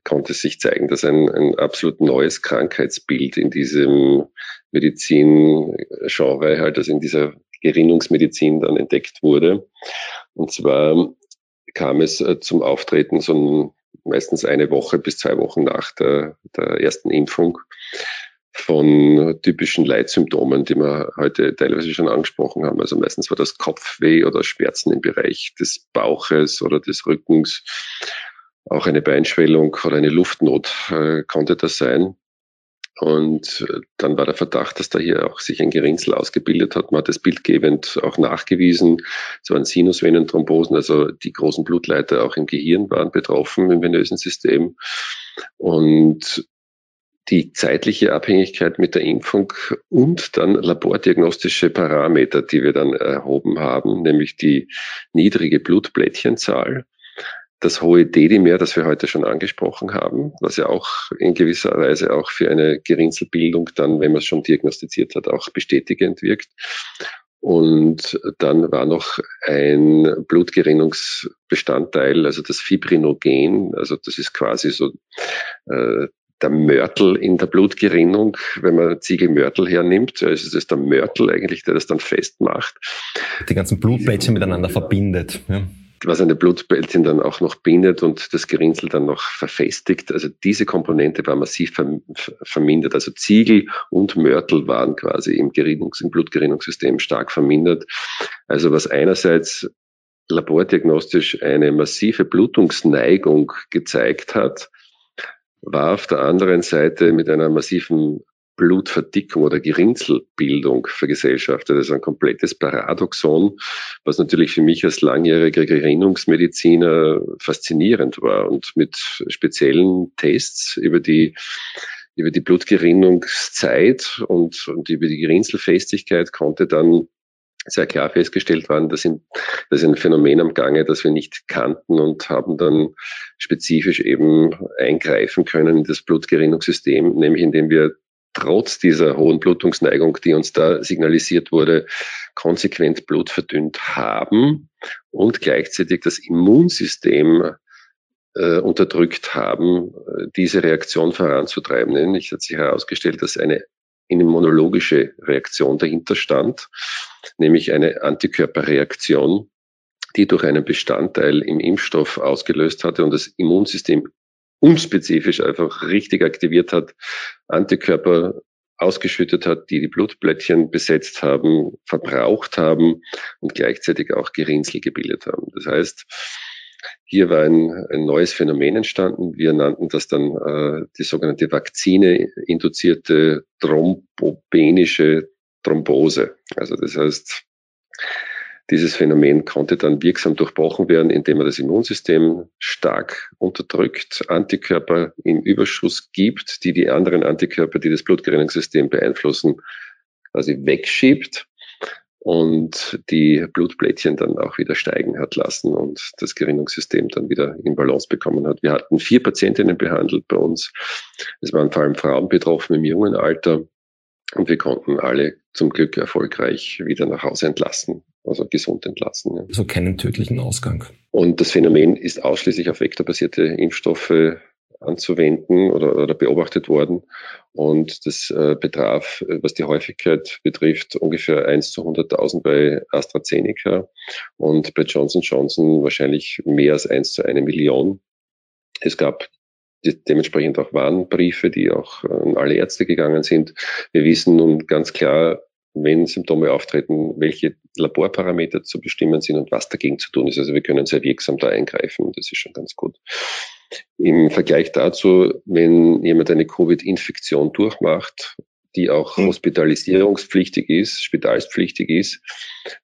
konnte sich zeigen, dass ein absolut neues Krankheitsbild in diesem Medizingenre, halt also in dieser Gerinnungsmedizin, dann entdeckt wurde. Und zwar kam es zum Auftreten so meistens 1 Woche bis 2 Wochen nach der ersten Impfung von typischen Leitsymptomen, die wir heute teilweise schon angesprochen haben. Also meistens war das Kopfweh oder Schmerzen im Bereich des Bauches oder des Rückens. Auch eine Beinschwellung oder eine Luftnot konnte das sein. Und dann war der Verdacht, dass da hier auch sich ein Gerinnsel ausgebildet hat. Man hat das bildgebend auch nachgewiesen. Es waren Sinusvenenthrombosen, also die großen Blutleiter auch im Gehirn waren betroffen, im venösen System. Und die zeitliche Abhängigkeit mit der Impfung und dann labordiagnostische Parameter, die wir dann erhoben haben, nämlich die niedrige Blutplättchenzahl, das hohe Dedimer, das wir heute schon angesprochen haben, was ja auch in gewisser Weise auch für eine Gerinnselbildung dann, wenn man es schon diagnostiziert hat, auch bestätigend wirkt. Und dann war noch ein Blutgerinnungsbestandteil, also das Fibrinogen, also das ist quasi so der Mörtel in der Blutgerinnung, wenn man Ziegelmörtel hernimmt, also es ist der Mörtel eigentlich, der das dann festmacht. Die ganzen Blutplättchen miteinander verbindet. Ja. Was eine Blutplättchen dann auch noch bindet und das Gerinnsel dann noch verfestigt. Also diese Komponente war massiv vermindert. Also Ziegel und Mörtel waren quasi im Blutgerinnungssystem stark vermindert. Also was einerseits labordiagnostisch eine massive Blutungsneigung gezeigt hat, war auf der anderen Seite mit einer massiven Blutverdickung oder Gerinnselbildung vergesellschaftet. Das ist ein komplettes Paradoxon, was natürlich für mich als langjähriger Gerinnungsmediziner faszinierend war. Und mit speziellen Tests über die Blutgerinnungszeit und über die Gerinnselfestigkeit konnte dann sehr klar festgestellt waren, das ist ein Phänomen am Gange, das wir nicht kannten, und haben dann spezifisch eben eingreifen können in das Blutgerinnungssystem, nämlich indem wir trotz dieser hohen Blutungsneigung, die uns da signalisiert wurde, konsequent Blut verdünnt haben und gleichzeitig das Immunsystem unterdrückt haben, diese Reaktion voranzutreiben. Nämlich hat sich herausgestellt, dass eine immunologische Reaktion dahinter stand, nämlich eine Antikörperreaktion, die durch einen Bestandteil im Impfstoff ausgelöst hatte und das Immunsystem unspezifisch einfach richtig aktiviert hat, Antikörper ausgeschüttet hat, die Blutplättchen besetzt haben, verbraucht haben und gleichzeitig auch Gerinnsel gebildet haben. Das heißt, hier war ein neues Phänomen entstanden. Wir nannten das dann die sogenannte vakzine-induzierte thrombopenische Thrombose. Also das heißt, Dieses Phänomen konnte dann wirksam durchbrochen werden, indem man das Immunsystem stark unterdrückt, Antikörper im Überschuss gibt, die die anderen Antikörper, die das Blutgerinnungssystem beeinflussen, quasi wegschiebt und die Blutplättchen dann auch wieder steigen hat lassen und das Gerinnungssystem dann wieder in Balance bekommen hat. Wir hatten 4 Patientinnen behandelt bei uns. Es waren vor allem Frauen betroffen im jungen Alter. Und wir konnten alle zum Glück erfolgreich wieder nach Hause entlassen, also gesund entlassen. Ja. Also keinen tödlichen Ausgang. Und das Phänomen ist ausschließlich auf vektorbasierte Impfstoffe anzuwenden oder beobachtet worden. Und das betraf, was die Häufigkeit betrifft, ungefähr 1 zu 100.000 bei AstraZeneca und bei Johnson & Johnson wahrscheinlich mehr als 1 zu 1 Million. Es gab dementsprechend auch Warnbriefe, die auch an alle Ärzte gegangen sind. Wir wissen nun ganz klar, wenn Symptome auftreten, welche Laborparameter zu bestimmen sind und was dagegen zu tun ist. Also wir können sehr wirksam da eingreifen und das ist schon ganz gut. Im Vergleich dazu, wenn jemand eine Covid-Infektion durchmacht, die auch hospitalisierungspflichtig ist, spitalspflichtig ist,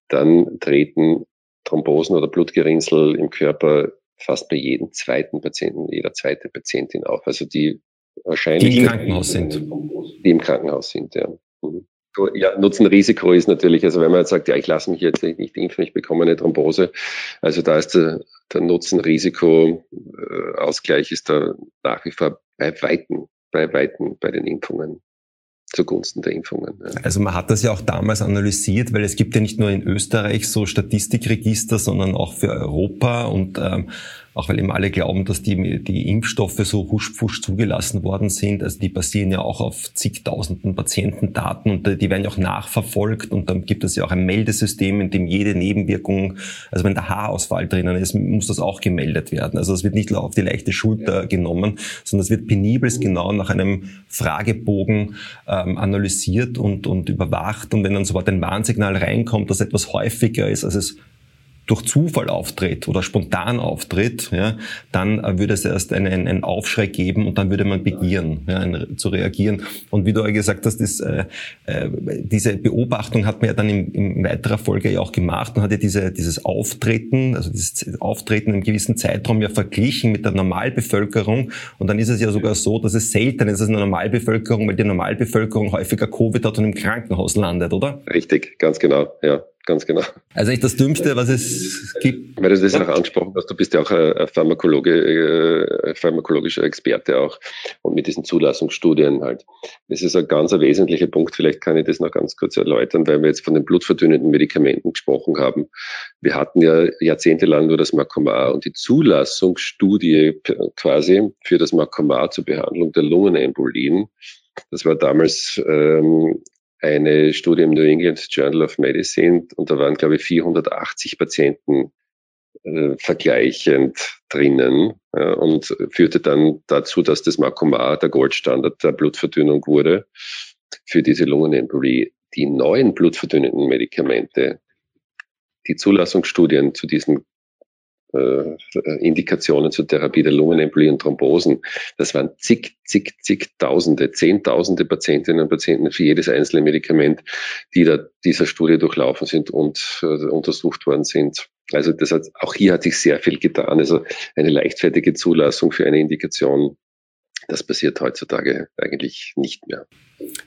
dann treten Thrombosen oder Blutgerinnsel im Körper fast bei jedem zweiten Patienten, jeder zweite Patientin auf. Also die Wahrscheinlichkeit, die im Krankenhaus sind, ja. Ja, Nutzen-Risiko ist natürlich, also wenn man jetzt sagt, ja, ich lasse mich jetzt nicht impfen, ich bekomme eine Thrombose, also da ist der Nutzen-Risiko-Ausgleich ist da nach wie vor bei Weitem bei den Impfungen. Zugunsten der Impfungen. Ja. Also man hat das ja auch damals analysiert, weil es gibt ja nicht nur in Österreich so Statistikregister, sondern auch für Europa und auch weil eben alle glauben, dass die Impfstoffe so huschpfusch zugelassen worden sind. Also die basieren ja auch auf zigtausenden Patientendaten und die werden ja auch nachverfolgt und dann gibt es ja auch ein Meldesystem, in dem jede Nebenwirkung, also wenn der Haarausfall drinnen ist, muss das auch gemeldet werden. Also es wird nicht auf die leichte Schulter genommen, sondern es wird penibelst genau nach einem Fragebogen analysiert und überwacht und wenn dann sofort ein Warnsignal reinkommt, dass etwas häufiger ist, als es durch Zufall auftritt oder spontan auftritt, ja, dann würde es erst einen Aufschrei geben und dann würde man beginnen, ja, zu reagieren. Und wie du ja gesagt hast, diese Beobachtung hat man ja dann in weiterer Folge ja auch gemacht und hat ja dieses Auftreten im gewissen Zeitraum ja verglichen mit der Normalbevölkerung. Und dann ist es ja sogar so, dass es selten ist in der Normalbevölkerung, weil die Normalbevölkerung häufiger Covid hat und im Krankenhaus landet, oder? Richtig, ganz genau, ja. Ganz genau. Also echt das Dümmste, was es gibt. Weil du das auch angesprochen hast, du bist ja auch ein Pharmakologe, pharmakologischer Experte auch und mit diesen Zulassungsstudien halt. Das ist ein ganz wesentlicher Punkt, vielleicht kann ich das noch ganz kurz erläutern, weil wir jetzt von den blutverdünnenden Medikamenten gesprochen haben. Wir hatten ja jahrzehntelang nur das Makomar und die Zulassungsstudie quasi für das Makomar zur Behandlung der Lungenembolien, das war damals eine Studie im New England Journal of Medicine und da waren, glaube ich, 480 Patienten vergleichend drinnen und führte dann dazu, dass das Makomar der Goldstandard der Blutverdünnung wurde für diese Lungenembolie. Die neuen blutverdünnenden Medikamente, die Zulassungsstudien zu diesen Indikationen zur Therapie der Lungenembolie und Thrombosen. Das waren zigtausende, zehntausende Patientinnen und Patienten für jedes einzelne Medikament, die da dieser Studie durchlaufen sind und untersucht worden sind. Also das hat, auch hier hat sich sehr viel getan. Also eine leichtfertige Zulassung für eine Indikation, das passiert heutzutage eigentlich nicht mehr.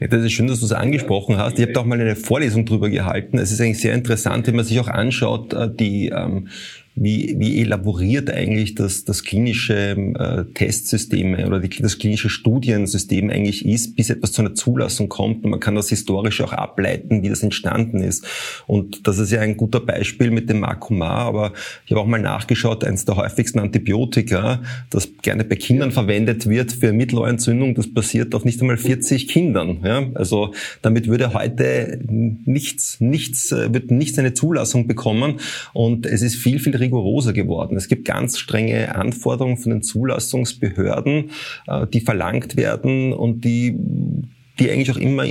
Ja, das ist schön, dass du es angesprochen hast. Ich habe da auch mal eine Vorlesung drüber gehalten. Es ist eigentlich sehr interessant, wenn man sich auch anschaut, wie elaboriert eigentlich das klinische Testsystem oder das klinische Studiensystem eigentlich ist, bis etwas zu einer Zulassung kommt. Und man kann das historisch auch ableiten, wie das entstanden ist. Und das ist ja ein guter Beispiel mit dem Makomar, aber ich habe auch mal nachgeschaut, eines der häufigsten Antibiotika, das gerne bei Kindern verwendet wird für Mittelohrentzündung, das basiert auf nicht einmal 40 Kindern. Ja? Also damit würde heute nichts eine Zulassung bekommen. Und es ist viel rigoroser geworden. Es gibt ganz strenge Anforderungen von den Zulassungsbehörden, die verlangt werden und die eigentlich auch immer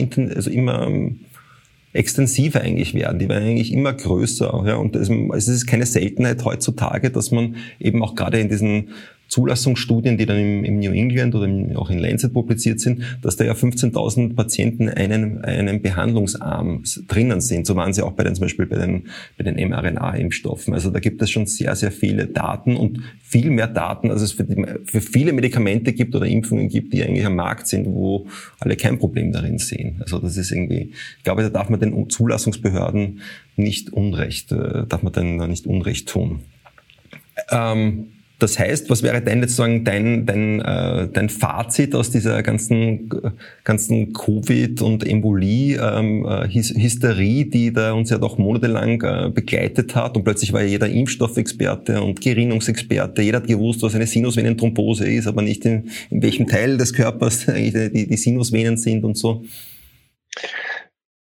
extensiver eigentlich werden. Die werden eigentlich immer größer. Ja? Und es ist keine Seltenheit heutzutage, dass man eben auch gerade in diesen Zulassungsstudien, die dann im New England oder auch in Lancet publiziert sind, dass da ja 15.000 Patienten einen Behandlungsarm drinnen sind. So waren sie auch zum Beispiel bei den mRNA-Impfstoffen. Also da gibt es schon sehr, sehr viele Daten und viel mehr Daten, als es für viele Medikamente gibt oder Impfungen gibt, die eigentlich am Markt sind, wo alle kein Problem darin sehen. Also das ist irgendwie, ich glaube, da darf man den Zulassungsbehörden nicht Unrecht tun. Das heißt, was wäre denn jetzt sozusagen dein Fazit aus dieser ganzen Covid- und Embolie-Hysterie, die da uns ja doch monatelang begleitet hat, und plötzlich war ja jeder Impfstoffexperte und Gerinnungsexperte, jeder hat gewusst, was eine Sinusvenenthrombose ist, aber nicht in welchem Teil des Körpers die Sinusvenen sind und so.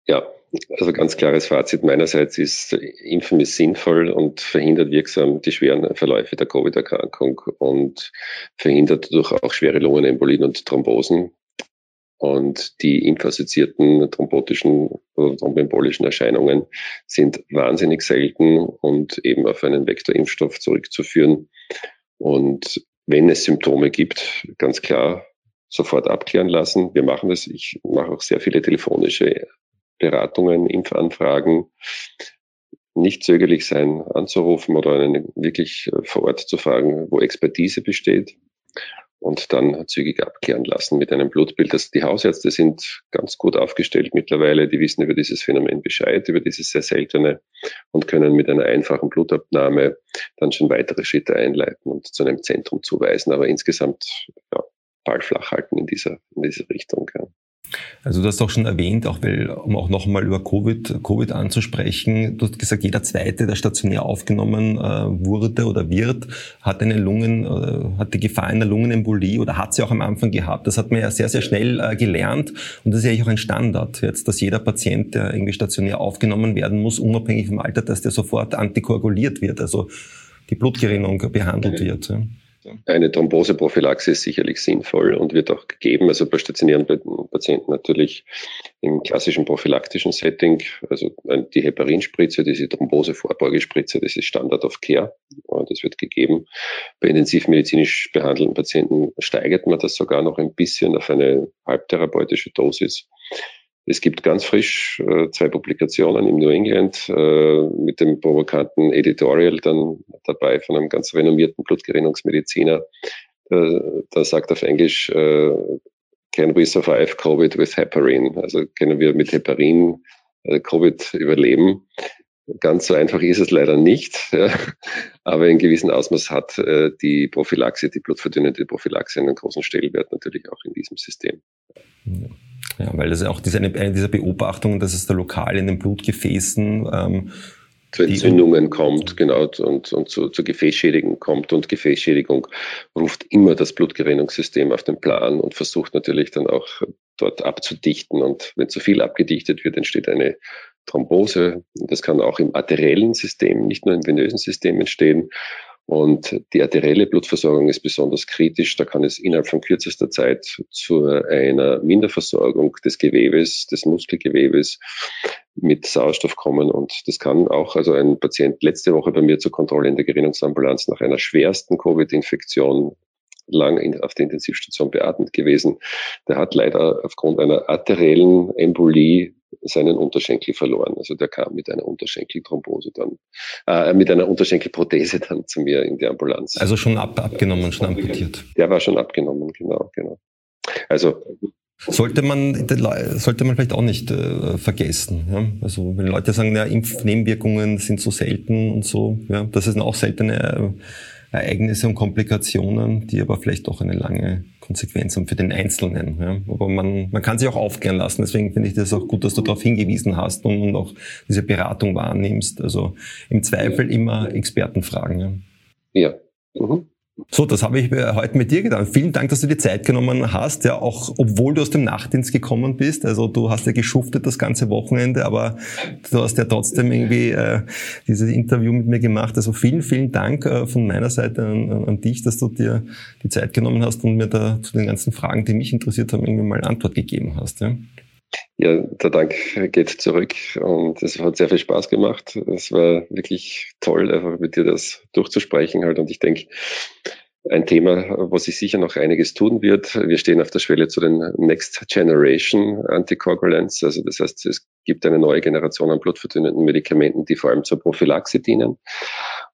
Ja. Also ganz klares Fazit meinerseits ist, Impfen ist sinnvoll und verhindert wirksam die schweren Verläufe der Covid-Erkrankung und verhindert dadurch auch schwere Lungenembolien und Thrombosen. Und die impfassoziierten thrombotischen oder thrombembolischen Erscheinungen sind wahnsinnig selten und eben auf einen Vektorimpfstoff zurückzuführen. Und wenn es Symptome gibt, ganz klar sofort abklären lassen. Wir machen das. Ich mache auch sehr viele telefonische Beratungen, Impfanfragen, nicht zögerlich sein, anzurufen oder einen wirklich vor Ort zu fragen, wo Expertise besteht, und dann zügig abklären lassen mit einem Blutbild. Die Hausärzte sind ganz gut aufgestellt mittlerweile, die wissen über dieses Phänomen Bescheid, über dieses sehr seltene, und können mit einer einfachen Blutabnahme dann schon weitere Schritte einleiten und zu einem Zentrum zuweisen, aber insgesamt Ball flach halten in dieser Richtung. Ja. Also du hast auch schon erwähnt, um auch nochmal über Covid anzusprechen, du hast gesagt, jeder Zweite, der stationär aufgenommen wurde oder wird, hat die Gefahr einer Lungenembolie oder hat sie auch am Anfang gehabt. Das hat man ja sehr, sehr schnell gelernt, und das ist ja eigentlich auch ein Standard jetzt, dass jeder Patient, der irgendwie stationär aufgenommen werden muss, unabhängig vom Alter, dass der sofort antikoaguliert wird, also die Blutgerinnung behandelt wird. Ja. Eine Thromboseprophylaxe ist sicherlich sinnvoll und wird auch gegeben, also bei stationären Patienten natürlich im klassischen prophylaktischen Setting, also die Heparinspritze, diese Thrombosevorbeugespritze, das ist Standard of Care, das wird gegeben. Bei intensivmedizinisch behandelten Patienten steigert man das sogar noch ein bisschen auf eine halbtherapeutische Dosis. Es gibt ganz frisch 2 Publikationen im New England mit dem provokanten Editorial dann dabei von einem ganz renommierten Blutgerinnungsmediziner. Der sagt auf Englisch, can we survive COVID with heparin? Also können wir mit Heparin Covid überleben? Ganz so einfach ist es leider nicht, ja. Aber in gewissem Ausmaß hat die Prophylaxe, die blutverdünnende Prophylaxe, einen großen Stellenwert natürlich auch in diesem System. Ja. Ja, weil das ist auch eine dieser Beobachtungen, dass es da lokal in den Blutgefäßen zu Entzündungen kommt, genau, und zu Gefäßschädigung kommt. Und Gefäßschädigung ruft immer das Blutgerinnungssystem auf den Plan und versucht natürlich dann auch dort abzudichten. Und wenn zu viel abgedichtet wird, entsteht eine Thrombose. Das kann auch im arteriellen System, nicht nur im venösen System entstehen. Und die arterielle Blutversorgung ist besonders kritisch. Da kann es innerhalb von kürzester Zeit zu einer Minderversorgung des Gewebes, des Muskelgewebes mit Sauerstoff kommen. Und das kann auch, also ein Patient letzte Woche bei mir zur Kontrolle in der Gerinnungsambulanz nach einer schwersten Covid-Infektion, lang auf der Intensivstation beatmet gewesen. Der hat leider aufgrund einer arteriellen Embolie seinen Unterschenkel verloren. Also der kam mit einer Unterschenkelthrombose dann, mit einer Unterschenkelprothese dann zu mir in die Ambulanz. Also schon abgenommen, schon amputiert. Der war schon abgenommen, genau. Also sollte man vielleicht auch nicht vergessen. Ja? Also wenn Leute sagen, ja, Impfnebenwirkungen sind so selten und so, ja, das ist auch seltene Ereignisse und Komplikationen, die aber vielleicht auch eine lange Konsequenz haben für den Einzelnen. Ja. Aber man kann sich auch aufklären lassen. Deswegen finde ich das auch gut, dass du darauf hingewiesen hast und auch diese Beratung wahrnimmst. Also im Zweifel immer Experten fragen. Ja. Ja. Mhm. So, das habe ich heute mit dir getan. Vielen Dank, dass du dir Zeit genommen hast, ja, auch obwohl du aus dem Nachtdienst gekommen bist. Also du hast ja geschuftet das ganze Wochenende, aber du hast ja trotzdem irgendwie dieses Interview mit mir gemacht. Also vielen, vielen Dank von meiner Seite an dich, dass du dir die Zeit genommen hast und mir da zu den ganzen Fragen, die mich interessiert haben, irgendwie mal Antwort gegeben hast. Ja. Ja, der Dank geht zurück, und es hat sehr viel Spaß gemacht. Es war wirklich toll, einfach mit dir das durchzusprechen halt. Und ich denke, Ein Thema, wo sich sicher noch einiges tun wird. Wir stehen auf der Schwelle zu den Next Generation Anticoagulants. Also das heißt, es gibt eine neue Generation an blutverdünnenden Medikamenten, die vor allem zur Prophylaxe dienen.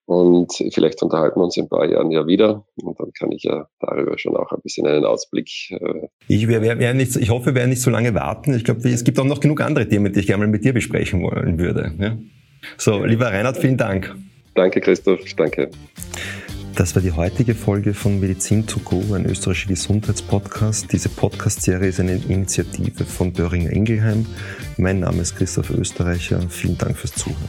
Und vielleicht unterhalten wir uns in ein paar Jahren ja wieder. Und dann kann ich ja darüber schon auch ein bisschen einen Ausblick. Ich hoffe, wir werden nicht so lange warten. Ich glaube, es gibt auch noch genug andere Themen, die ich gerne mal mit dir besprechen wollen würde. Ja? So, lieber Reinhard, vielen Dank. Danke, Christoph. Danke. Das war die heutige Folge von Medizin2go, ein österreichischer Gesundheitspodcast. Diese Podcast-Serie ist eine Initiative von Boehringer Ingelheim. Mein Name ist Christoph Österreicher. Vielen Dank fürs Zuhören.